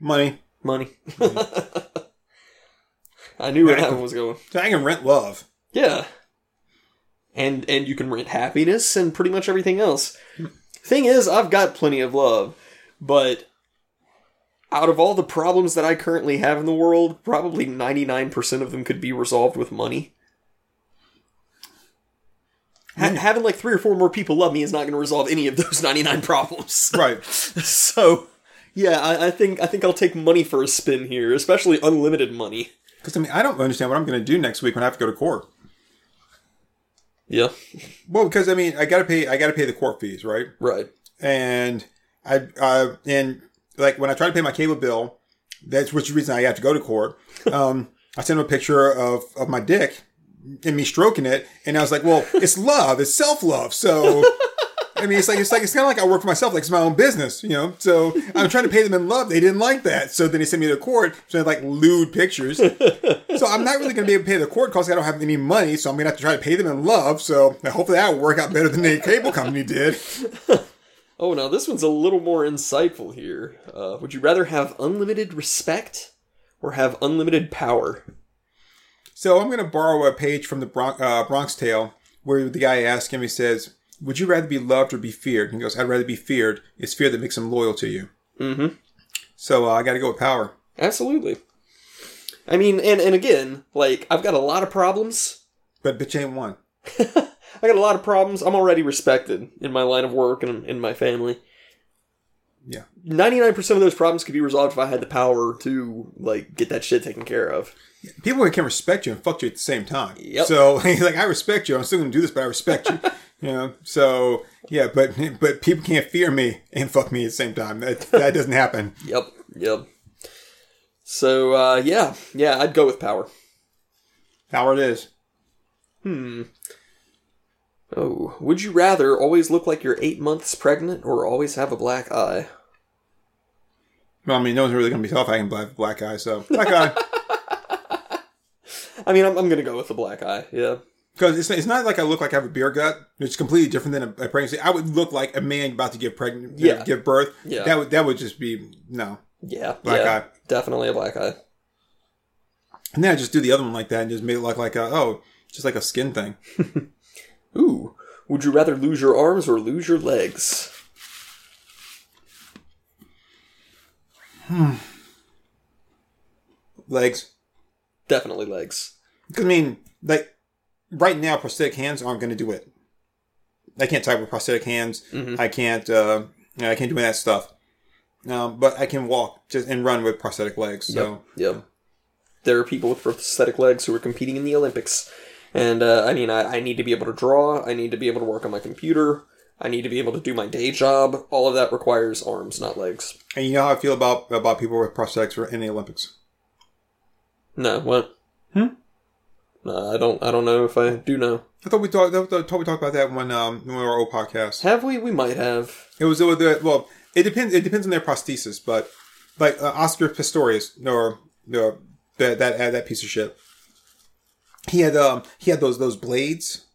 Money. Money. Mm-hmm. I knew where that one was going. So I can rent love. Yeah. And and you can rent happiness and pretty much everything else. Thing is, I've got plenty of love, but out of all the problems that I currently have in the world, probably ninety-nine percent of them could be resolved with money. Ha- having like three or four more people love me is not going to resolve any of those ninety-nine problems. Right. So, yeah, I, I think I think I'll take money for a spin here, especially unlimited money. Because, I mean, I don't understand what I'm going to do next week when I have to go to court. Yeah. Well, because I mean, I gotta pay. I gotta pay the court fees, right? Right. And I, uh, and like when I try to pay my cable bill, that's which reason I have to go to court. Um, I sent him a picture of, of my dick and me stroking it, and I was like, "Well, it's love. It's self love." So, I mean, it's like it's like it's kind of like I work for myself. Like it's my own business, you know. So I'm trying to pay them in love. They didn't like that, so then they sent me to court. So I had like lewd pictures. So I'm not really going to be able to pay the court costs. I don't have any money, so I'm going to have to try to pay them in love. So hopefully that will work out better than the cable company did. Oh, now this one's a little more insightful here. Uh, would you rather have unlimited respect or have unlimited power? So I'm going to borrow a page from the Bronx, uh, Bronx Tale where the guy asks him, he says, would you rather be loved or be feared? And he goes, I'd rather be feared. It's fear that makes him loyal to you. Mm-hmm. So uh, I got to go with power. Absolutely. I mean, and, and again, like, I've got a lot of problems. But bitch ain't one. I got a lot of problems. I'm already respected in my line of work and in my family. Yeah. ninety-nine percent of those problems could be resolved if I had the power to, like, get that shit taken care of. People can respect you and fuck you at the same time. Yep. So, like, I respect you. I'm still going to do this, but I respect you. You know? So, yeah, but but people can't fear me and fuck me at the same time. That, that doesn't happen. Yep. Yep. So, uh, yeah. Yeah, I'd go with power. Power it is. Hmm. Oh, would you rather always look like you're eight months pregnant or always have a black eye? Well, I mean, no one's really going to be tough. I can have a black eye, so black eye. I mean, I'm, I'm going to go with the black eye, yeah. Because it's, it's not like I look like I have a beer gut. It's completely different than a, a pregnancy. I would look like a man about to give pregnant, yeah. uh, give birth. Yeah. That would, that would just be, no. Yeah, black yeah, eye. Definitely a black eye. And then I just do the other one like that and just made it look like a, oh, just like a skin thing. Ooh, would you rather lose your arms or lose your legs? Hmm. Legs. Definitely legs. I mean, like, right now, prosthetic hands aren't going to do it. I can't type with prosthetic hands. Mm-hmm. I can't, uh, I can't do that stuff. Um, but I can walk just and run with prosthetic legs. So yep. Yep. There are people with prosthetic legs who are competing in the Olympics. And, uh, I mean, I, I need to be able to draw. I need to be able to work on my computer. I need to be able to do my day job. All of that requires arms, not legs. And you know how I feel about, about people with prosthetics in the Olympics? No, what? Hmm? Uh, I don't. I don't know if I do know. I thought we talked. I thought we talked about that when um in our old podcast. Have we? We might have. It was, it was well. It depends. It depends on their prosthesis, but like uh, Oscar Pistorius, or no, that that that piece of shit. He had um he had those those blades.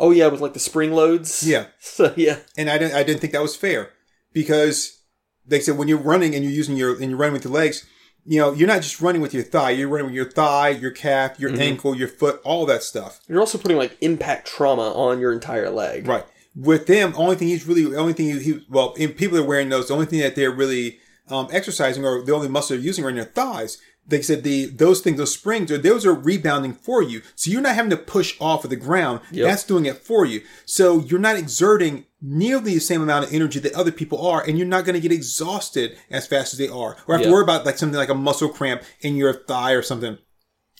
Oh yeah, with like the spring loads. Yeah. So yeah. And I didn't I didn't think that was fair because they said when you're running and you're using your and you're running with your legs. You know, you're not just running with your thigh. You're running with your thigh, your calf, your mm-hmm. ankle, your foot, all that stuff. You're also putting like impact trauma on your entire leg. Right. With them, only thing he's really, only thing he, he well, in people that are wearing those, the only thing that they're really um, exercising or the only muscle they're using are in their thighs. They said the those things, those springs, or those are rebounding for you. So you're not having to push off of the ground. Yep. That's doing it for you. So you're not exerting nearly the same amount of energy that other people are, and you're not going to get exhausted as fast as they are. Or have yep. to worry about like something like a muscle cramp in your thigh or something.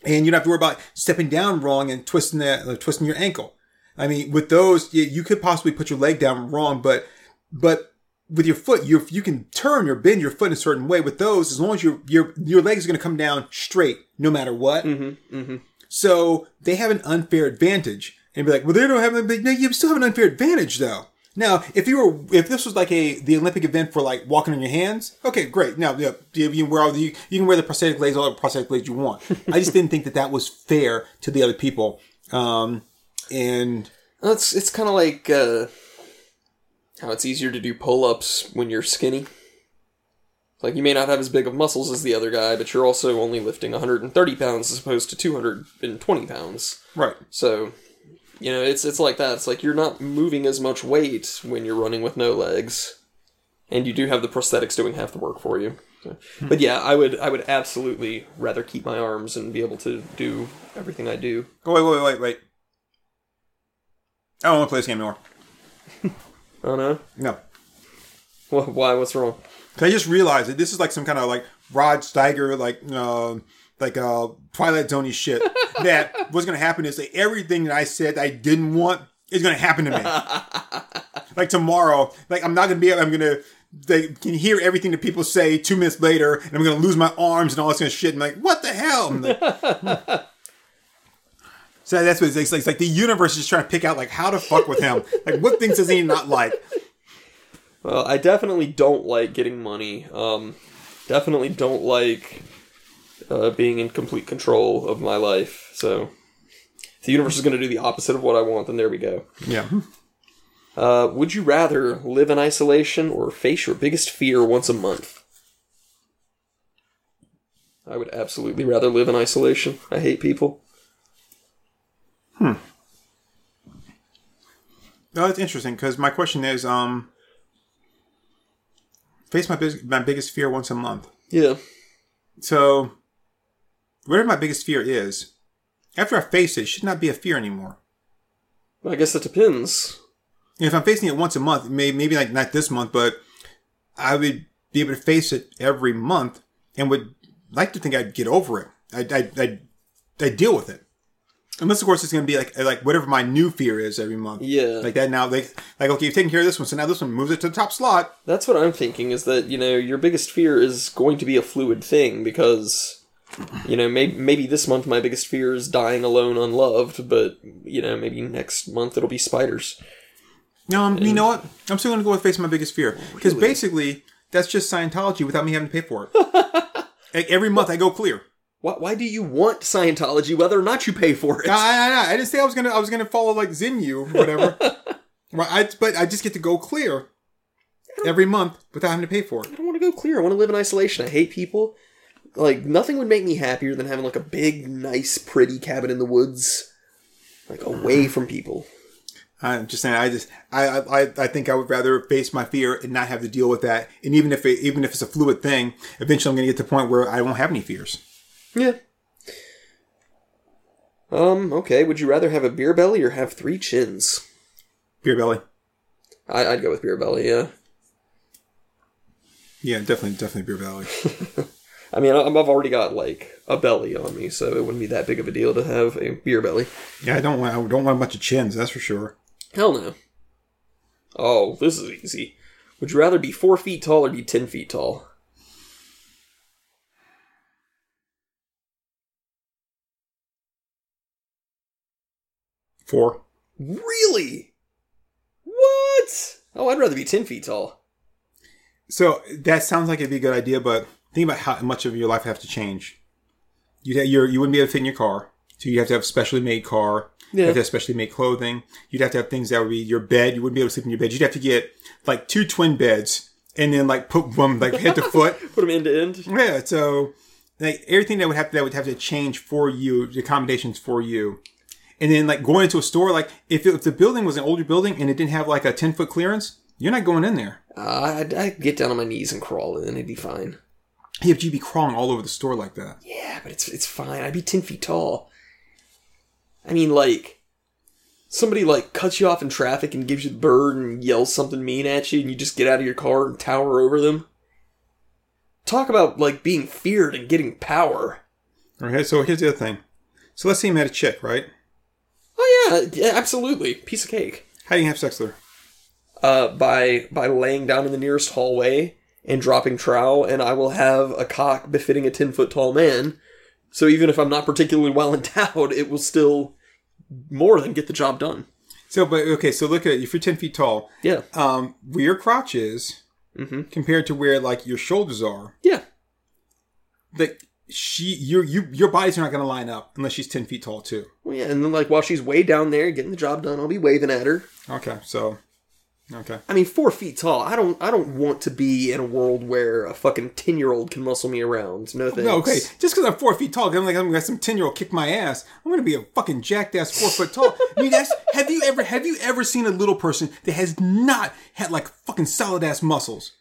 And you don't have to worry about stepping down wrong and twisting that, like, twisting your ankle. I mean, with those, you, you could possibly put your leg down wrong, but but. With your foot, you you can turn or bend your foot in a certain way. With those, as long as your your your leg is going to come down straight, no matter what. Mm-hmm, mm-hmm. So they have an unfair advantage, and be like, well, they don't have a. No, you still have an unfair advantage though. Now, if you were, if this was like a the Olympic event for like walking on your hands, okay, great. Now yeah, you can wear all the you, you can wear the prosthetic legs, all the prosthetic legs you want. I just didn't think that that was fair to the other people, um, and well, it's it's kind of like. Uh... How it's easier to do pull-ups when you're skinny. Like, you may not have as big of muscles as the other guy, but you're also only lifting one hundred thirty pounds as opposed to two hundred twenty pounds. Right. So, you know, it's it's like that. It's like you're not moving as much weight when you're running with no legs. And you do have the prosthetics doing half the work for you. So, but yeah, I would I would absolutely rather keep my arms and be able to do everything I do. Oh, wait, wait, wait, wait. I don't want to play this game anymore. Oh, no? No. Well, why? What's wrong? I just realized that this is like some kind of like Rod Steiger, like, uh, like uh, Twilight Zone-y shit. That what's going to happen is that everything that I said I didn't want is going to happen to me. Like tomorrow, like I'm not going to be, I'm going to, they can hear everything that people say two minutes later and I'm going to lose my arms and all this kind of shit. And I'm like, what the hell? I'm like, hmm. So that's what it's like. It's like the universe is just trying to pick out, like, how to fuck with him. Like, what things does he not like? Well, I definitely don't like getting money. Um, definitely don't like uh, being in complete control of my life. So if the universe is going to do the opposite of what I want, then there we go. Yeah. Uh, would you rather live in isolation or face your biggest fear once a month? I would absolutely rather live in isolation. I hate people. Hmm. No, that's interesting because my question is, um, face my biz- my biggest fear once a month. Yeah. So, whatever my biggest fear is, after I face it, it should not be a fear anymore. Well, I guess that depends. And if I'm facing it once a month, may- maybe like not this month, but I would be able to face it every month and would like to think I'd get over it. I'd, I'd, I'd, I'd deal with it. Unless, of course, it's going to be like like whatever my new fear is every month. Yeah. Like that now, like, like okay, you've taken care of this one, so now this one moves it to the top slot. That's what I'm thinking, is that, you know, your biggest fear is going to be a fluid thing because, you know, maybe, maybe this month my biggest fear is dying alone unloved, but, you know, maybe next month it'll be spiders. No, um, and, you know what? I'm still going to go with face my biggest fear. Because really? Basically, that's just Scientology without me having to pay for it. Like every month I go clear. Why, why do you want Scientology, whether or not you pay for it? I, I, I, I didn't say I was gonna. I was gonna follow like Zenyu or whatever. Well, I, but I just get to go clear every month without having to pay for it. I don't want to go clear. I want to live in isolation. I hate people. Like nothing would make me happier than having like a big, nice, pretty cabin in the woods, like away from people. I'm just saying. I just. I. I. I think I would rather face my fear and not have to deal with that. And even if it, even if it's a fluid thing, eventually I'm gonna get to the point where I won't have any fears. Yeah. Um, okay. Would you rather have a beer belly or have three chins? Beer belly. I, I'd go with beer belly, yeah. Yeah, definitely, definitely beer belly. I mean, I've already got, like, a belly on me, so it wouldn't be that big of a deal to have a beer belly. Yeah, I don't want, I don't want a bunch of chins, that's for sure. Hell no. Oh, this is easy. Would you rather be four feet tall or be ten feet tall? Four. Really? What? Oh, I'd rather be ten feet tall. So that sounds like it'd be a good idea, but think about how much of your life would have to change. You'd have, you're, you wouldn't be able to fit in your car. So you'd have to have a specially made car. Yeah. You'd have to have specially made clothing. You'd have to have things that would be your bed. You wouldn't be able to sleep in your bed. You'd have to get like two twin beds and then like put them like head to foot. Put them end to end. Yeah. So like everything that would have to, that would have to change for you, the accommodations for you. And then like going into a store, like if, it, if the building was an older building and it didn't have like a ten foot clearance, you're not going in there. Uh, I'd, I'd get down on my knees and crawl and it'd be fine. Yeah, but you'd be crawling all over the store like that. Yeah, but it's it's fine. I'd be ten feet tall. I mean, like, somebody, like, cuts you off in traffic and gives you the bird and yells something mean at you and you just get out of your car and tower over them. Talk about, like, being feared and getting power. Okay, so here's the other thing. So let's say you met a chick, right? Oh, yeah, absolutely. Piece of cake. How do you have sex with her? Uh, by, by laying down in the nearest hallway and dropping trowel, and I will have a cock befitting a ten-foot-tall man. So even if I'm not particularly well endowed, it will still more than get the job done. So, but okay, so look at, if you're ten feet tall, yeah, um, where your crotch is mm-hmm. compared to where like your shoulders are, yeah, like she, your, you, your bodies are not going to line up unless she's ten feet tall too. Well, yeah, and then like while she's way down there getting the job done, I'll be waving at her. Okay, so okay, I mean four feet tall. I don't, I don't want to be in a world where a fucking ten year old can muscle me around. No thanks. No, okay, just because I'm four feet tall, I'm like I'm gonna have some ten year old kick my ass. I'm gonna be a fucking jackass four foot tall. I mean, that's, have you ever, have you ever seen a little person that has not had like fucking solid ass muscles?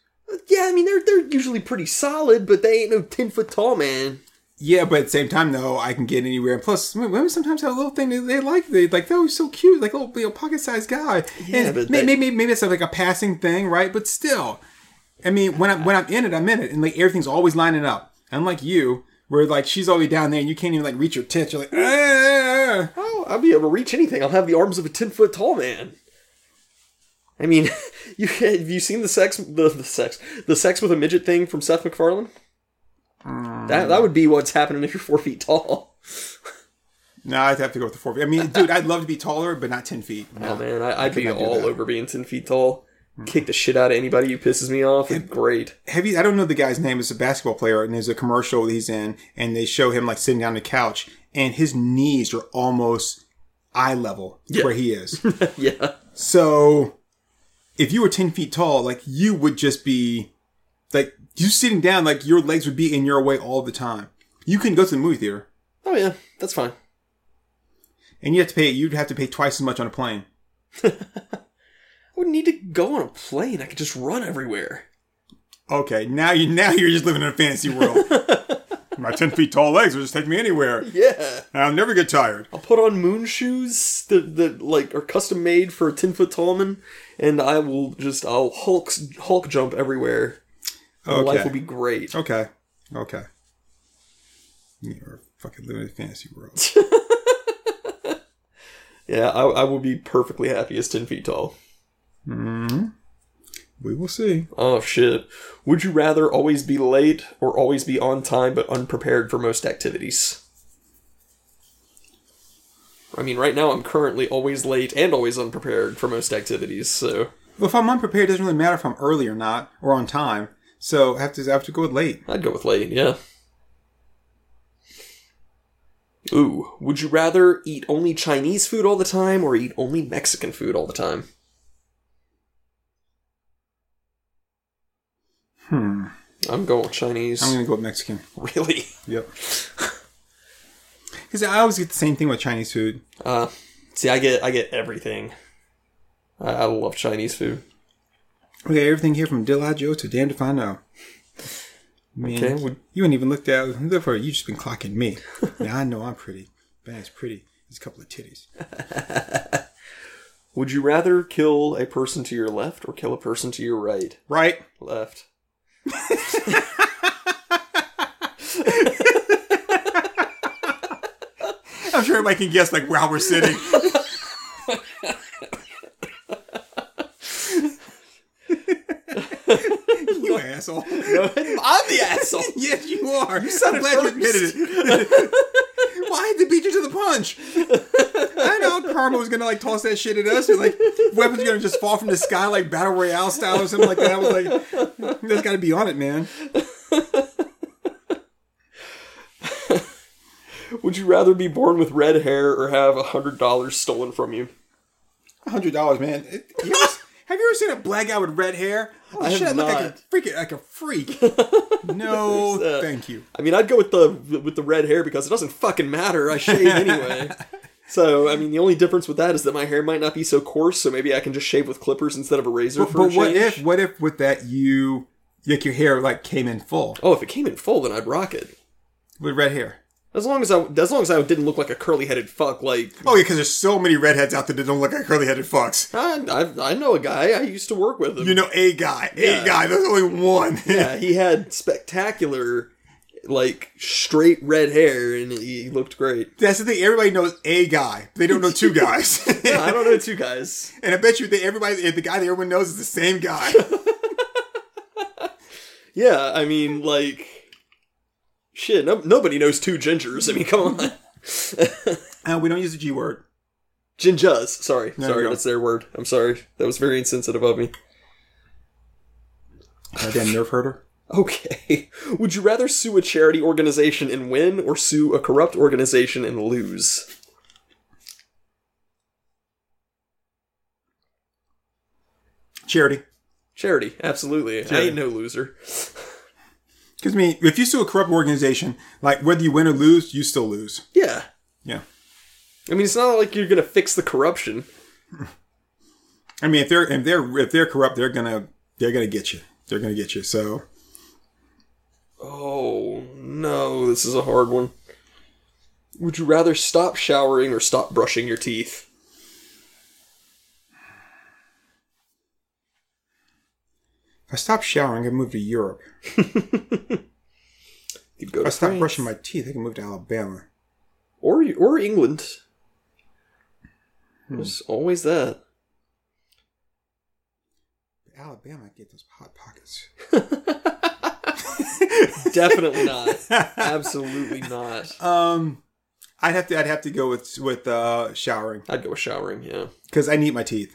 Yeah, I mean they're they're usually pretty solid, but they ain't no ten foot tall man. Yeah, but at the same time, though, I can get anywhere. And plus, women sometimes have a little thing they, they like. They like, oh, he's so cute, like a little, little pocket-sized guy. Yeah, and but maybe, they... maybe maybe it's like a passing thing, right? But still, I mean, when I'm when I'm in it, I'm in it, and like everything's always lining up. Unlike you, where like she's always down there, and you can't even like reach your tits. You're like, ah. Oh, I'll be able to reach anything. I'll have the arms of a ten foot tall man. I mean, you have you seen the sex the, the sex the sex with a midget thing from Seth MacFarlane? That that would be what's happening if you're four feet tall. No, nah, I'd have to go with the four feet. I mean, dude, I'd love to be taller, but not ten feet. No. Oh, man, I, I'd I be all over being ten feet tall. Mm. Kick the shit out of anybody who pisses me off. Have, great. Have you? I don't know the guy's name. It's a basketball player, and there's a commercial he's in, and they show him, like, sitting down on the couch, and his knees are almost eye level yeah. where he is. Yeah. So, if you were ten feet tall, like, you would just be, like... You sitting down, like, your legs would be in your way all the time. You can go to the movie theater. Oh, yeah. That's fine. And you have to pay, you'd have to pay twice as much on a plane. I wouldn't need to go on a plane. I could just run everywhere. Okay. Now, you, now you're just living in a fantasy world. My ten feet tall legs will just take me anywhere. Yeah. And I'll never get tired. I'll put on moon shoes that, that like, are custom made for a ten foot tall man. And I will just, I'll Hulk, Hulk jump everywhere. Okay. Life will be great. Okay. Okay. You're fucking living in a fantasy world. Yeah, I, I will be perfectly happy as ten feet tall. Mm-hmm. We will see. Oh, shit. Would you rather always be late or always be on time but unprepared for most activities? I mean, right now I'm currently always late and always unprepared for most activities, so... Well, if I'm unprepared, it doesn't really matter if I'm early or not, or on time. So I have to I have to go with late. I'd go with late, yeah. Ooh, would you rather eat only Chinese food all the time or eat only Mexican food all the time? Hmm. I'm going with Chinese. I'm going to go with Mexican. Really? Yep. Because I always get the same thing with Chinese food. Uh, see, I get I get everything. I, I love Chinese food. Okay, everything here from Dill I Joe to damned if I know. Man, okay, well, you ain't even looked at. Therefore, you just been clocking me. Now I know I'm pretty. That's pretty. There's a couple of titties. Would you rather kill a person to your left or kill a person to your right? Right. Left. I'm sure everybody can guess like where we're sitting. No, I'm the asshole. Yes, you are. You sounded I'm glad first. You admitted it. Well, I had to beat you to the punch. I know. Karma was gonna like toss that shit at us, and like weapons are gonna just fall from the sky like Battle Royale style or something like that. I was like, that's gotta be on it, man. Would you rather be born with red hair or have a hundred dollars stolen from you? A hundred dollars, man. It, you ever, have you ever seen a black guy with red hair? Oh, I shit, have I look not. Like a freak. Like a freak. No, uh, thank you. I mean, I'd go with the with the red hair because it doesn't fucking matter. I shave anyway. So, I mean, the only difference with that is that my hair might not be so coarse, so maybe I can just shave with clippers instead of a razor. But, for but a what change. if? What if with that you like your hair like came in full? Oh, if it came in full, then I'd rock it with red hair. As long as I, as long as I didn't look like a curly-headed fuck, like... Oh, yeah, because there's so many redheads out there that don't look like curly-headed fucks. I, I, I know a guy. I used to work with him. You know a guy. Yeah. A guy. There's only one. Yeah, he had spectacular, like, straight red hair, and he looked great. That's the thing. Everybody knows a guy. They don't know two guys. No, I don't know two guys. And I bet you that everybody, the guy that everyone knows is the same guy. Yeah, I mean, like... Shit, no, nobody knows two gingers. I mean, come on. uh, we don't use the G word. Gingers. Sorry. No, sorry, that's their word. I'm sorry. That was very insensitive of me. Goddamn nerve herder. Okay. Would you rather sue a charity organization and win or sue a corrupt organization and lose? Charity. Charity. Absolutely. Charity. I ain't no loser. Because, I mean, if you sue a corrupt organization, like, whether you win or lose, you still lose. Yeah. Yeah. I mean, it's not like you're going to fix the corruption. I mean, if they're if they're, if they're corrupt, they're going to they're gonna get you. They're going to get you, so. Oh, no. This is a hard one. Would you rather stop showering or stop brushing your teeth? If I stop showering, I can move to Europe. You'd go if to I stop France. brushing my teeth, I can move to Alabama. Or or England. Hmm. There's always that. Alabama, I get those hot pockets. Definitely not. Absolutely not. Um, I'd have to. I'd have to go with with uh, showering. I'd go with showering. Yeah, because I need my teeth.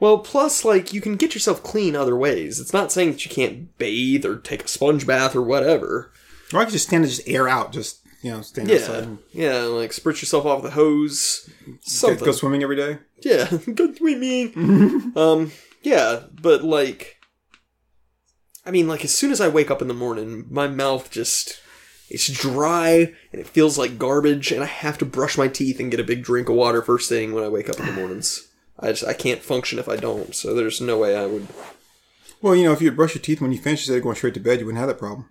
Well, plus, like, you can get yourself clean other ways. It's not saying that you can't bathe or take a sponge bath or whatever. Or I could just stand and just air out, just, you know, stand yeah. outside. And yeah, like, spritz yourself off with a hose, something. Go swimming every day? Yeah, go swimming. um, yeah, but, like, I mean, like, as soon as I wake up in the morning, my mouth just, it's dry, and it feels like garbage, and I have to brush my teeth and get a big drink of water first thing when I wake up in the mornings. I just I can't function if I don't, so there's no way I would. Well, you know, if you brush your teeth when you finish instead of going straight to bed, you wouldn't have that problem.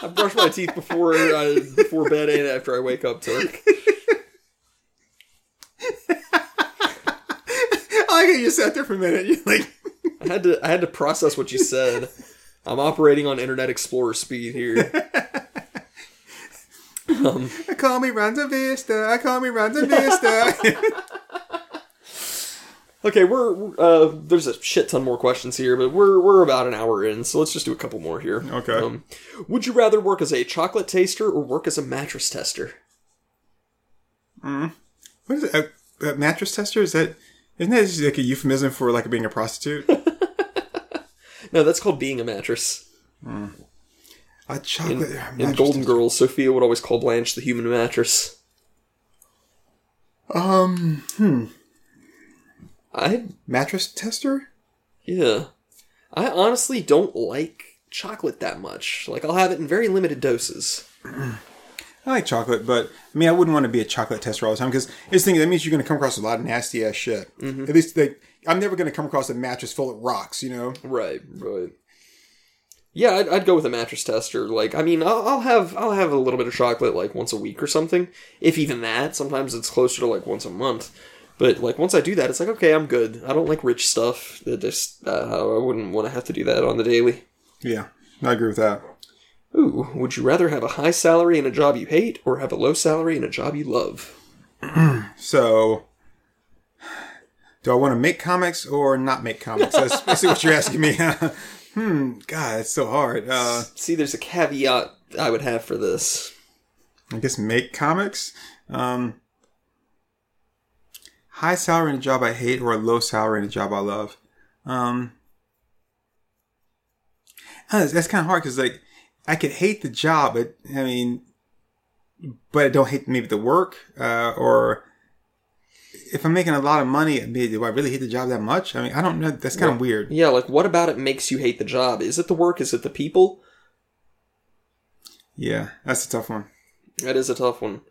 I brush my teeth before I, before bed and after I wake up, Turk. I like how you sat there for a minute. You like I had to I had to process what you said. I'm operating on Internet Explorer speed here. Um, I call me Ronda Vista. I call me Ronda Vista. Okay, we're uh, there's a shit ton more questions here, but we're we're about an hour in, so let's just do a couple more here. Okay. Um, would you rather work as a chocolate taster or work as a mattress tester? Mm. What is it? A, a mattress tester? Is that isn't that just like a euphemism for like being a prostitute? No, that's called being a mattress. Mm. A chocolate in, in Golden Girls, Sophia would always call Blanche the human mattress. Um, hmm. I mattress tester? Yeah. I honestly don't like chocolate that much. Like, I'll have it in very limited doses. I like chocolate, but, I mean, I wouldn't want to be a chocolate tester all the time, because it's the thing, that means you're going to come across a lot of nasty-ass shit. Mm-hmm. At least, like, I'm never going to come across a mattress full of rocks, you know? Right, right. Yeah, I'd, I'd go with a mattress tester. Like, I mean, I'll, I'll have I'll have a little bit of chocolate like once a week or something, if even that. Sometimes it's closer to like once a month. But like once I do that, it's like okay, I'm good. I don't like rich stuff. It just uh, I wouldn't want to have to do that on the daily. Yeah, I agree with that. Ooh, would you rather have a high salary and a job you hate, or have a low salary and a job you love? So, do I want to make comics or not make comics? That's basically what you're asking me. Hmm, God, it's so hard. Uh, See, there's a caveat I would have for this. I guess, make comics. Um, high salary in a job I hate, or a low salary in a job I love. Um, that's, that's kind of hard because, like, I could hate the job, but I mean, but I don't hate maybe the work, uh, or if I'm making a lot of money, maybe, do I really hate the job that much? I mean, I don't know. That's kind of weird. Yeah, like, what about it makes you hate the job? Is it the work? Is it the people? Yeah, that's a tough one. That is a tough one.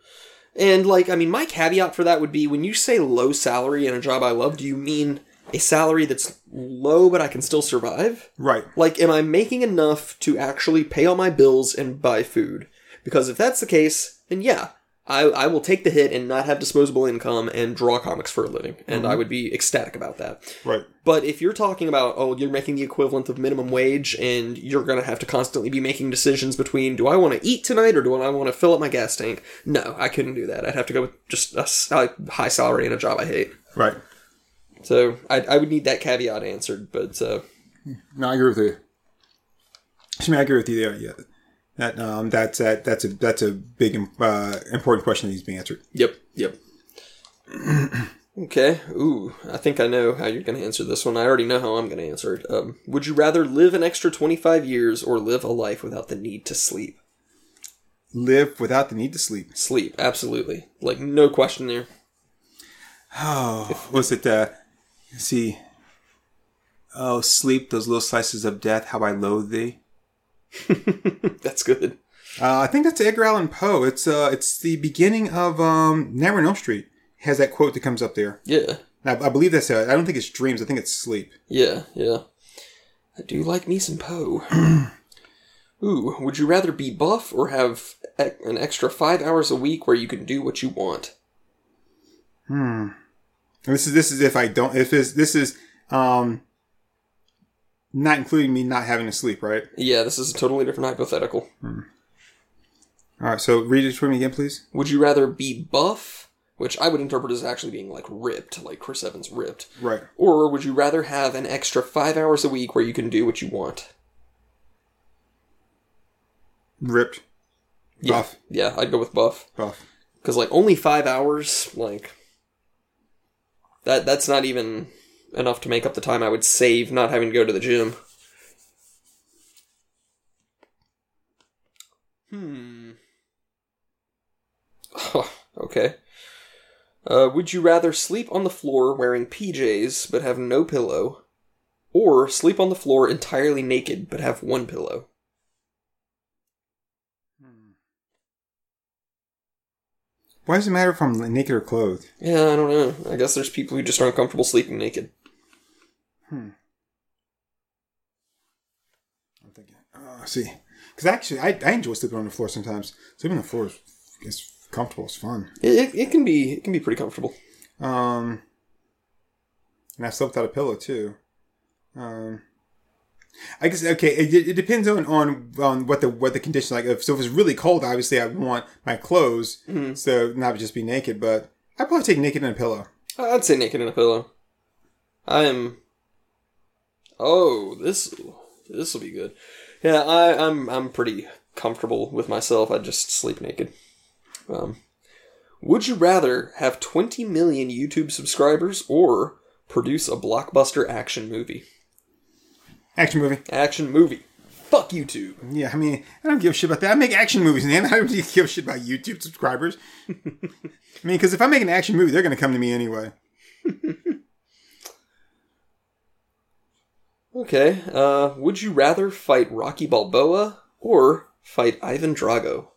And, like, I mean, my caveat for that would be, when you say low salary in a job I love, do you mean a salary that's low but I can still survive? Right. Like, am I making enough to actually pay all my bills and buy food? Because if that's the case, then yeah, I, I will take the hit and not have disposable income and draw comics for a living. And mm-hmm. I would be ecstatic about that. Right. But if you're talking about, oh, you're making the equivalent of minimum wage and you're going to have to constantly be making decisions between, do I want to eat tonight or do I want to fill up my gas tank? No, I couldn't do that. I'd have to go with just a high salary and a job I hate. Right. So I, I would need that caveat answered. But uh, no, I agree with you. I mean, I agree with you there, yeah. That um, that's that that's a that's a big uh, important question that needs to be answered. Yep, yep. Okay. Ooh, I think I know how you're going to answer this one. I already know how I'm going to answer it. Um, would you rather live an extra twenty-five years or live a life without the need to sleep? Live without the need to sleep. Sleep, absolutely. Like, no question there. Oh, if, was it? Uh, let's see. Oh, sleep, those little slices of death, how I loathe thee. That's good. Uh, I think that's Edgar Allan Poe. It's uh, it's the beginning of um, Nightmare on Elm Street. It has that quote that comes up there. Yeah. I, I believe that's it. I don't think it's dreams. I think it's sleep. Yeah, yeah. I do like me some Poe. Ooh, would you rather be buff or have ec- an extra five hours a week where you can do what you want? Hmm. This is this is if I don't if this this is um. Not including me not having to sleep, right? Yeah, this is a totally different hypothetical. Hmm. All right, so read it for me again, please. Would you rather be buff, which I would interpret as actually being, like, ripped, like Chris Evans ripped. Right. Or would you rather have an extra five hours a week where you can do what you want? Ripped. Yeah. Buff. Yeah, I'd go with buff. Buff. Because, like, only five hours, like, that that's not even enough to make up the time I would save not having to go to the gym. Hmm. Oh, okay. Uh, would you rather sleep on the floor wearing P Js but have no pillow, or sleep on the floor entirely naked but have one pillow? Why does it matter if I'm naked or clothed? Yeah, I don't know. I guess there's people who just aren't comfortable sleeping naked. Hmm. I'm thinking. Oh, uh, see. Because actually, I, I enjoy sleeping on the floor sometimes. Sleeping on the floor is, is comfortable. It's fun. It, it, it can be it can be pretty comfortable. Um, and I slept without a pillow, too. Um, I guess, okay, it, it depends on, on, on what the what the condition like. If, so if it's really cold, obviously I want my clothes, mm-hmm. so not just be naked, but I'd probably take naked and a pillow. I'd say naked and a pillow. I am... Oh, this this will be good. Yeah, I, I'm I'm pretty comfortable with myself. I just sleep naked. Um, would you rather have twenty million YouTube subscribers or produce a blockbuster action movie? Action movie. Action movie. Fuck YouTube. Yeah, I mean, I don't give a shit about that. I make action movies, man. I don't give a shit about YouTube subscribers. I mean, because if I make an action movie, they're going to come to me anyway. Okay. Uh, would you rather fight Rocky Balboa or fight Ivan Drago?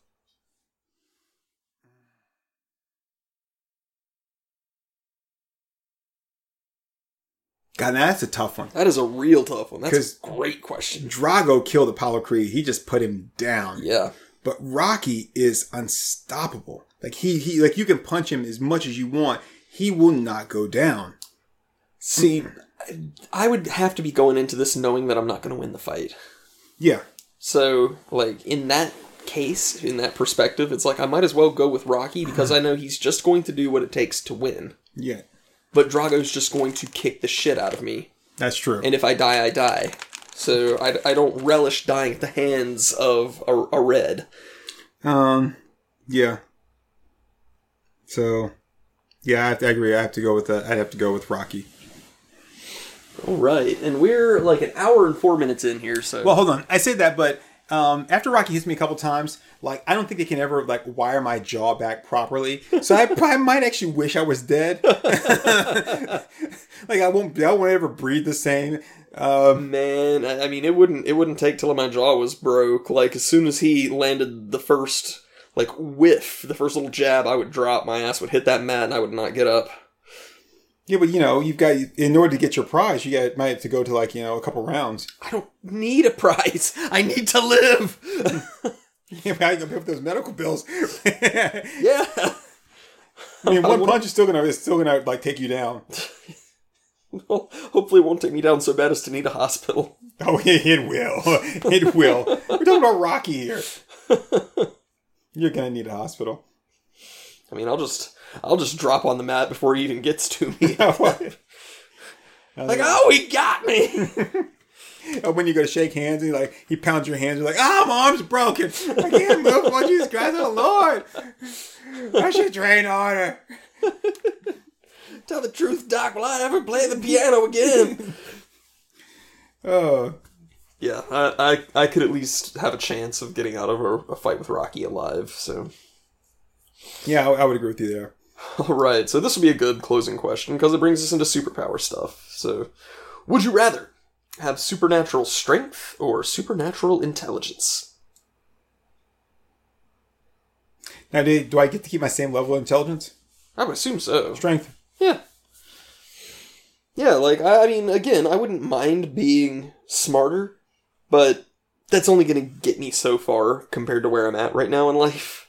God, now that's a tough one. That is a real tough one. That's a great question. Drago killed Apollo Creed. He just put him down. Yeah. But Rocky is unstoppable. Like, he, he like you can punch him as much as you want. He will not go down. See, I would have to be going into this knowing that I'm not going to win the fight. Yeah. So, like, in that case, in that perspective, it's like I might as well go with Rocky because I know he's just going to do what it takes to win. Yeah. But Drago's just going to kick the shit out of me. That's true. And if I die, I die. So I, I don't relish dying at the hands of a, a red. Um, Yeah. So, yeah, I, have to, I agree. I have to go with that. I'd have to go with Rocky. All right, and we're like an hour and four minutes in here. So, well, hold on. I say that, but um, after Rocky hits me a couple times, like I don't think they can ever like wire my jaw back properly. So I probably might actually wish I was dead. Like I won't, I won't ever breathe the same. Um, Man, I, I mean, it wouldn't, it wouldn't take till my jaw was broke. Like as soon as he landed the first like whiff, the first little jab, I would drop. My ass would hit that mat, and I would not get up. Yeah, but, you know, you've got, in order to get your prize, you got, might have to go to, like, you know, a couple rounds. I don't need a prize. I need to live. Yeah, but how are you going to pay for those medical bills? Yeah. I mean, one I punch is still going to, it's still going to, like, take you down. Well, hopefully it won't take me down so bad as to need a hospital. Oh, it, it will. It will. We're talking about Rocky here. You're going to need a hospital. I mean, I'll just... I'll just drop on the mat before he even gets to me. Like, oh, he got me. Oh, when you go to shake hands, and he like he pounds your hands, you're like, oh, my arm's broken. I can't move. Oh, Jesus Christ, oh Lord. I should train harder. Tell the truth, Doc. Will I ever play the piano again? Oh. Yeah, I, I I could at least have a chance of getting out of a, a fight with Rocky alive, so... Yeah, I would agree with you there. All right, so this would be a good closing question because it brings us into superpower stuff. So, would you rather have supernatural strength or supernatural intelligence? Now, do, do I get to keep my same level of intelligence? I would assume so. Strength. Yeah. Yeah, like, I, I mean, again, I wouldn't mind being smarter, but that's only going to get me so far compared to where I'm at right now in life.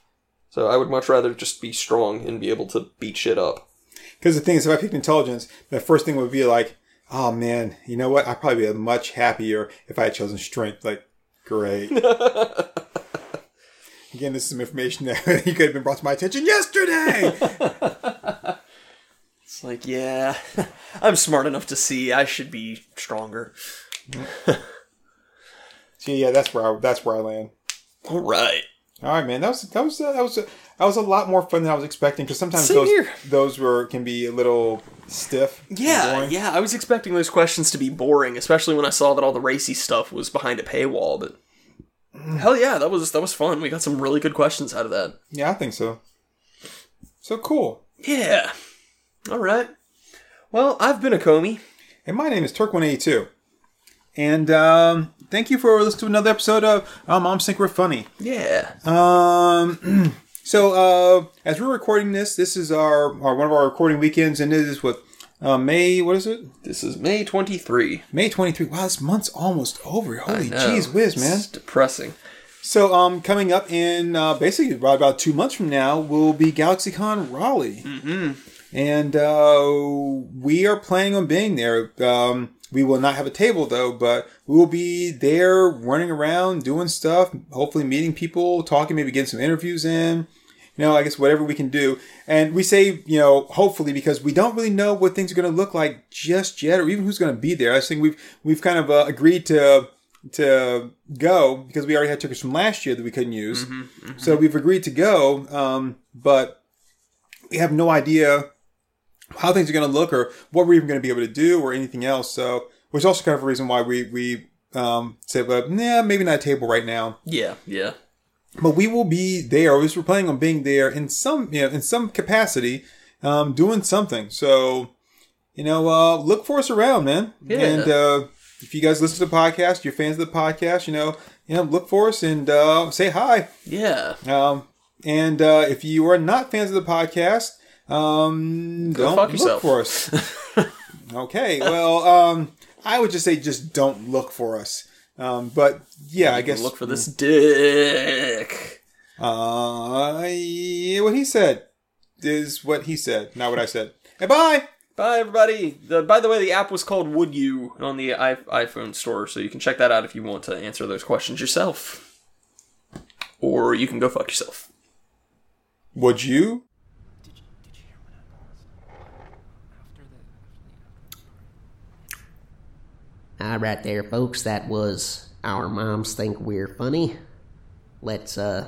So I would much rather just be strong and be able to beat shit up. Because the thing is, if I picked intelligence, the first thing would be like, oh man, you know what? I'd probably be much happier if I had chosen strength. Like, great. Again, this is some information that you could have been brought to my attention yesterday. It's like, yeah, I'm smart enough to see I should be stronger. So yeah, that's where I, that's where I land. All right. All right, man. That was that was uh, that was uh, that was a lot more fun than I was expecting because sometimes Same those here. those were can be a little stiff. Yeah, yeah. I was expecting those questions to be boring, especially when I saw that all the racy stuff was behind a paywall. But hell yeah, that was that was fun. We got some really good questions out of that. Yeah, I think so. So cool. Yeah. All right. Well, I've been Akomi, and my name is Turk one eighty-two, and um. Thank you for listening to another episode of um, Moms Think We're Funny. Yeah. Um. So, uh, as we're recording this, this is our, our one of our recording weekends, and it is what uh, May. What is it? This is May twenty-third. May twenty-third. Wow, this month's almost over. Holy jeez, whiz, man! It's depressing. So, um, coming up in uh, basically right about two months from now will be GalaxyCon Raleigh, mm-hmm. and uh, we are planning on being there. Um. We will not have a table, though, but we will be there running around, doing stuff, hopefully meeting people, talking, maybe getting some interviews in. You know, I guess whatever we can do. And we say, you know, hopefully, because we don't really know what things are going to look like just yet or even who's going to be there. I think we've we've kind of uh, agreed to to go because we already had tickets from last year that we couldn't use. Mm-hmm, mm-hmm. So we've agreed to go, um, but we have no idea how things are going to look or what we're even going to be able to do or anything else. So, which is also kind of a reason why we, we, um, said, well, nah, maybe not a table right now. Yeah. Yeah. But we will be there. At least we're planning on being there in some, you know, in some capacity, um, doing something. So, you know, uh, look for us around, man. Yeah. And, uh, if you guys listen to the podcast, you're fans of the podcast, you know, you know, look for us and, uh, say hi. Yeah. Um, and, uh, if you are not fans of the podcast, Um, Go don't fuck look yourself. for us. Okay, well, um, I would just say just don't look for us. Um, but yeah, you I guess look for this dick. Uh, yeah, what he said is what he said, not what I said. Hey, bye, bye, everybody. The, by the way, the app was called "Would You" on the I- iPhone store, so you can check that out if you want to answer those questions yourself, or you can go fuck yourself. Would you? All right there, folks. That was Our Moms Think We're Funny. Let's, uh,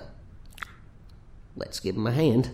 let's give him a hand.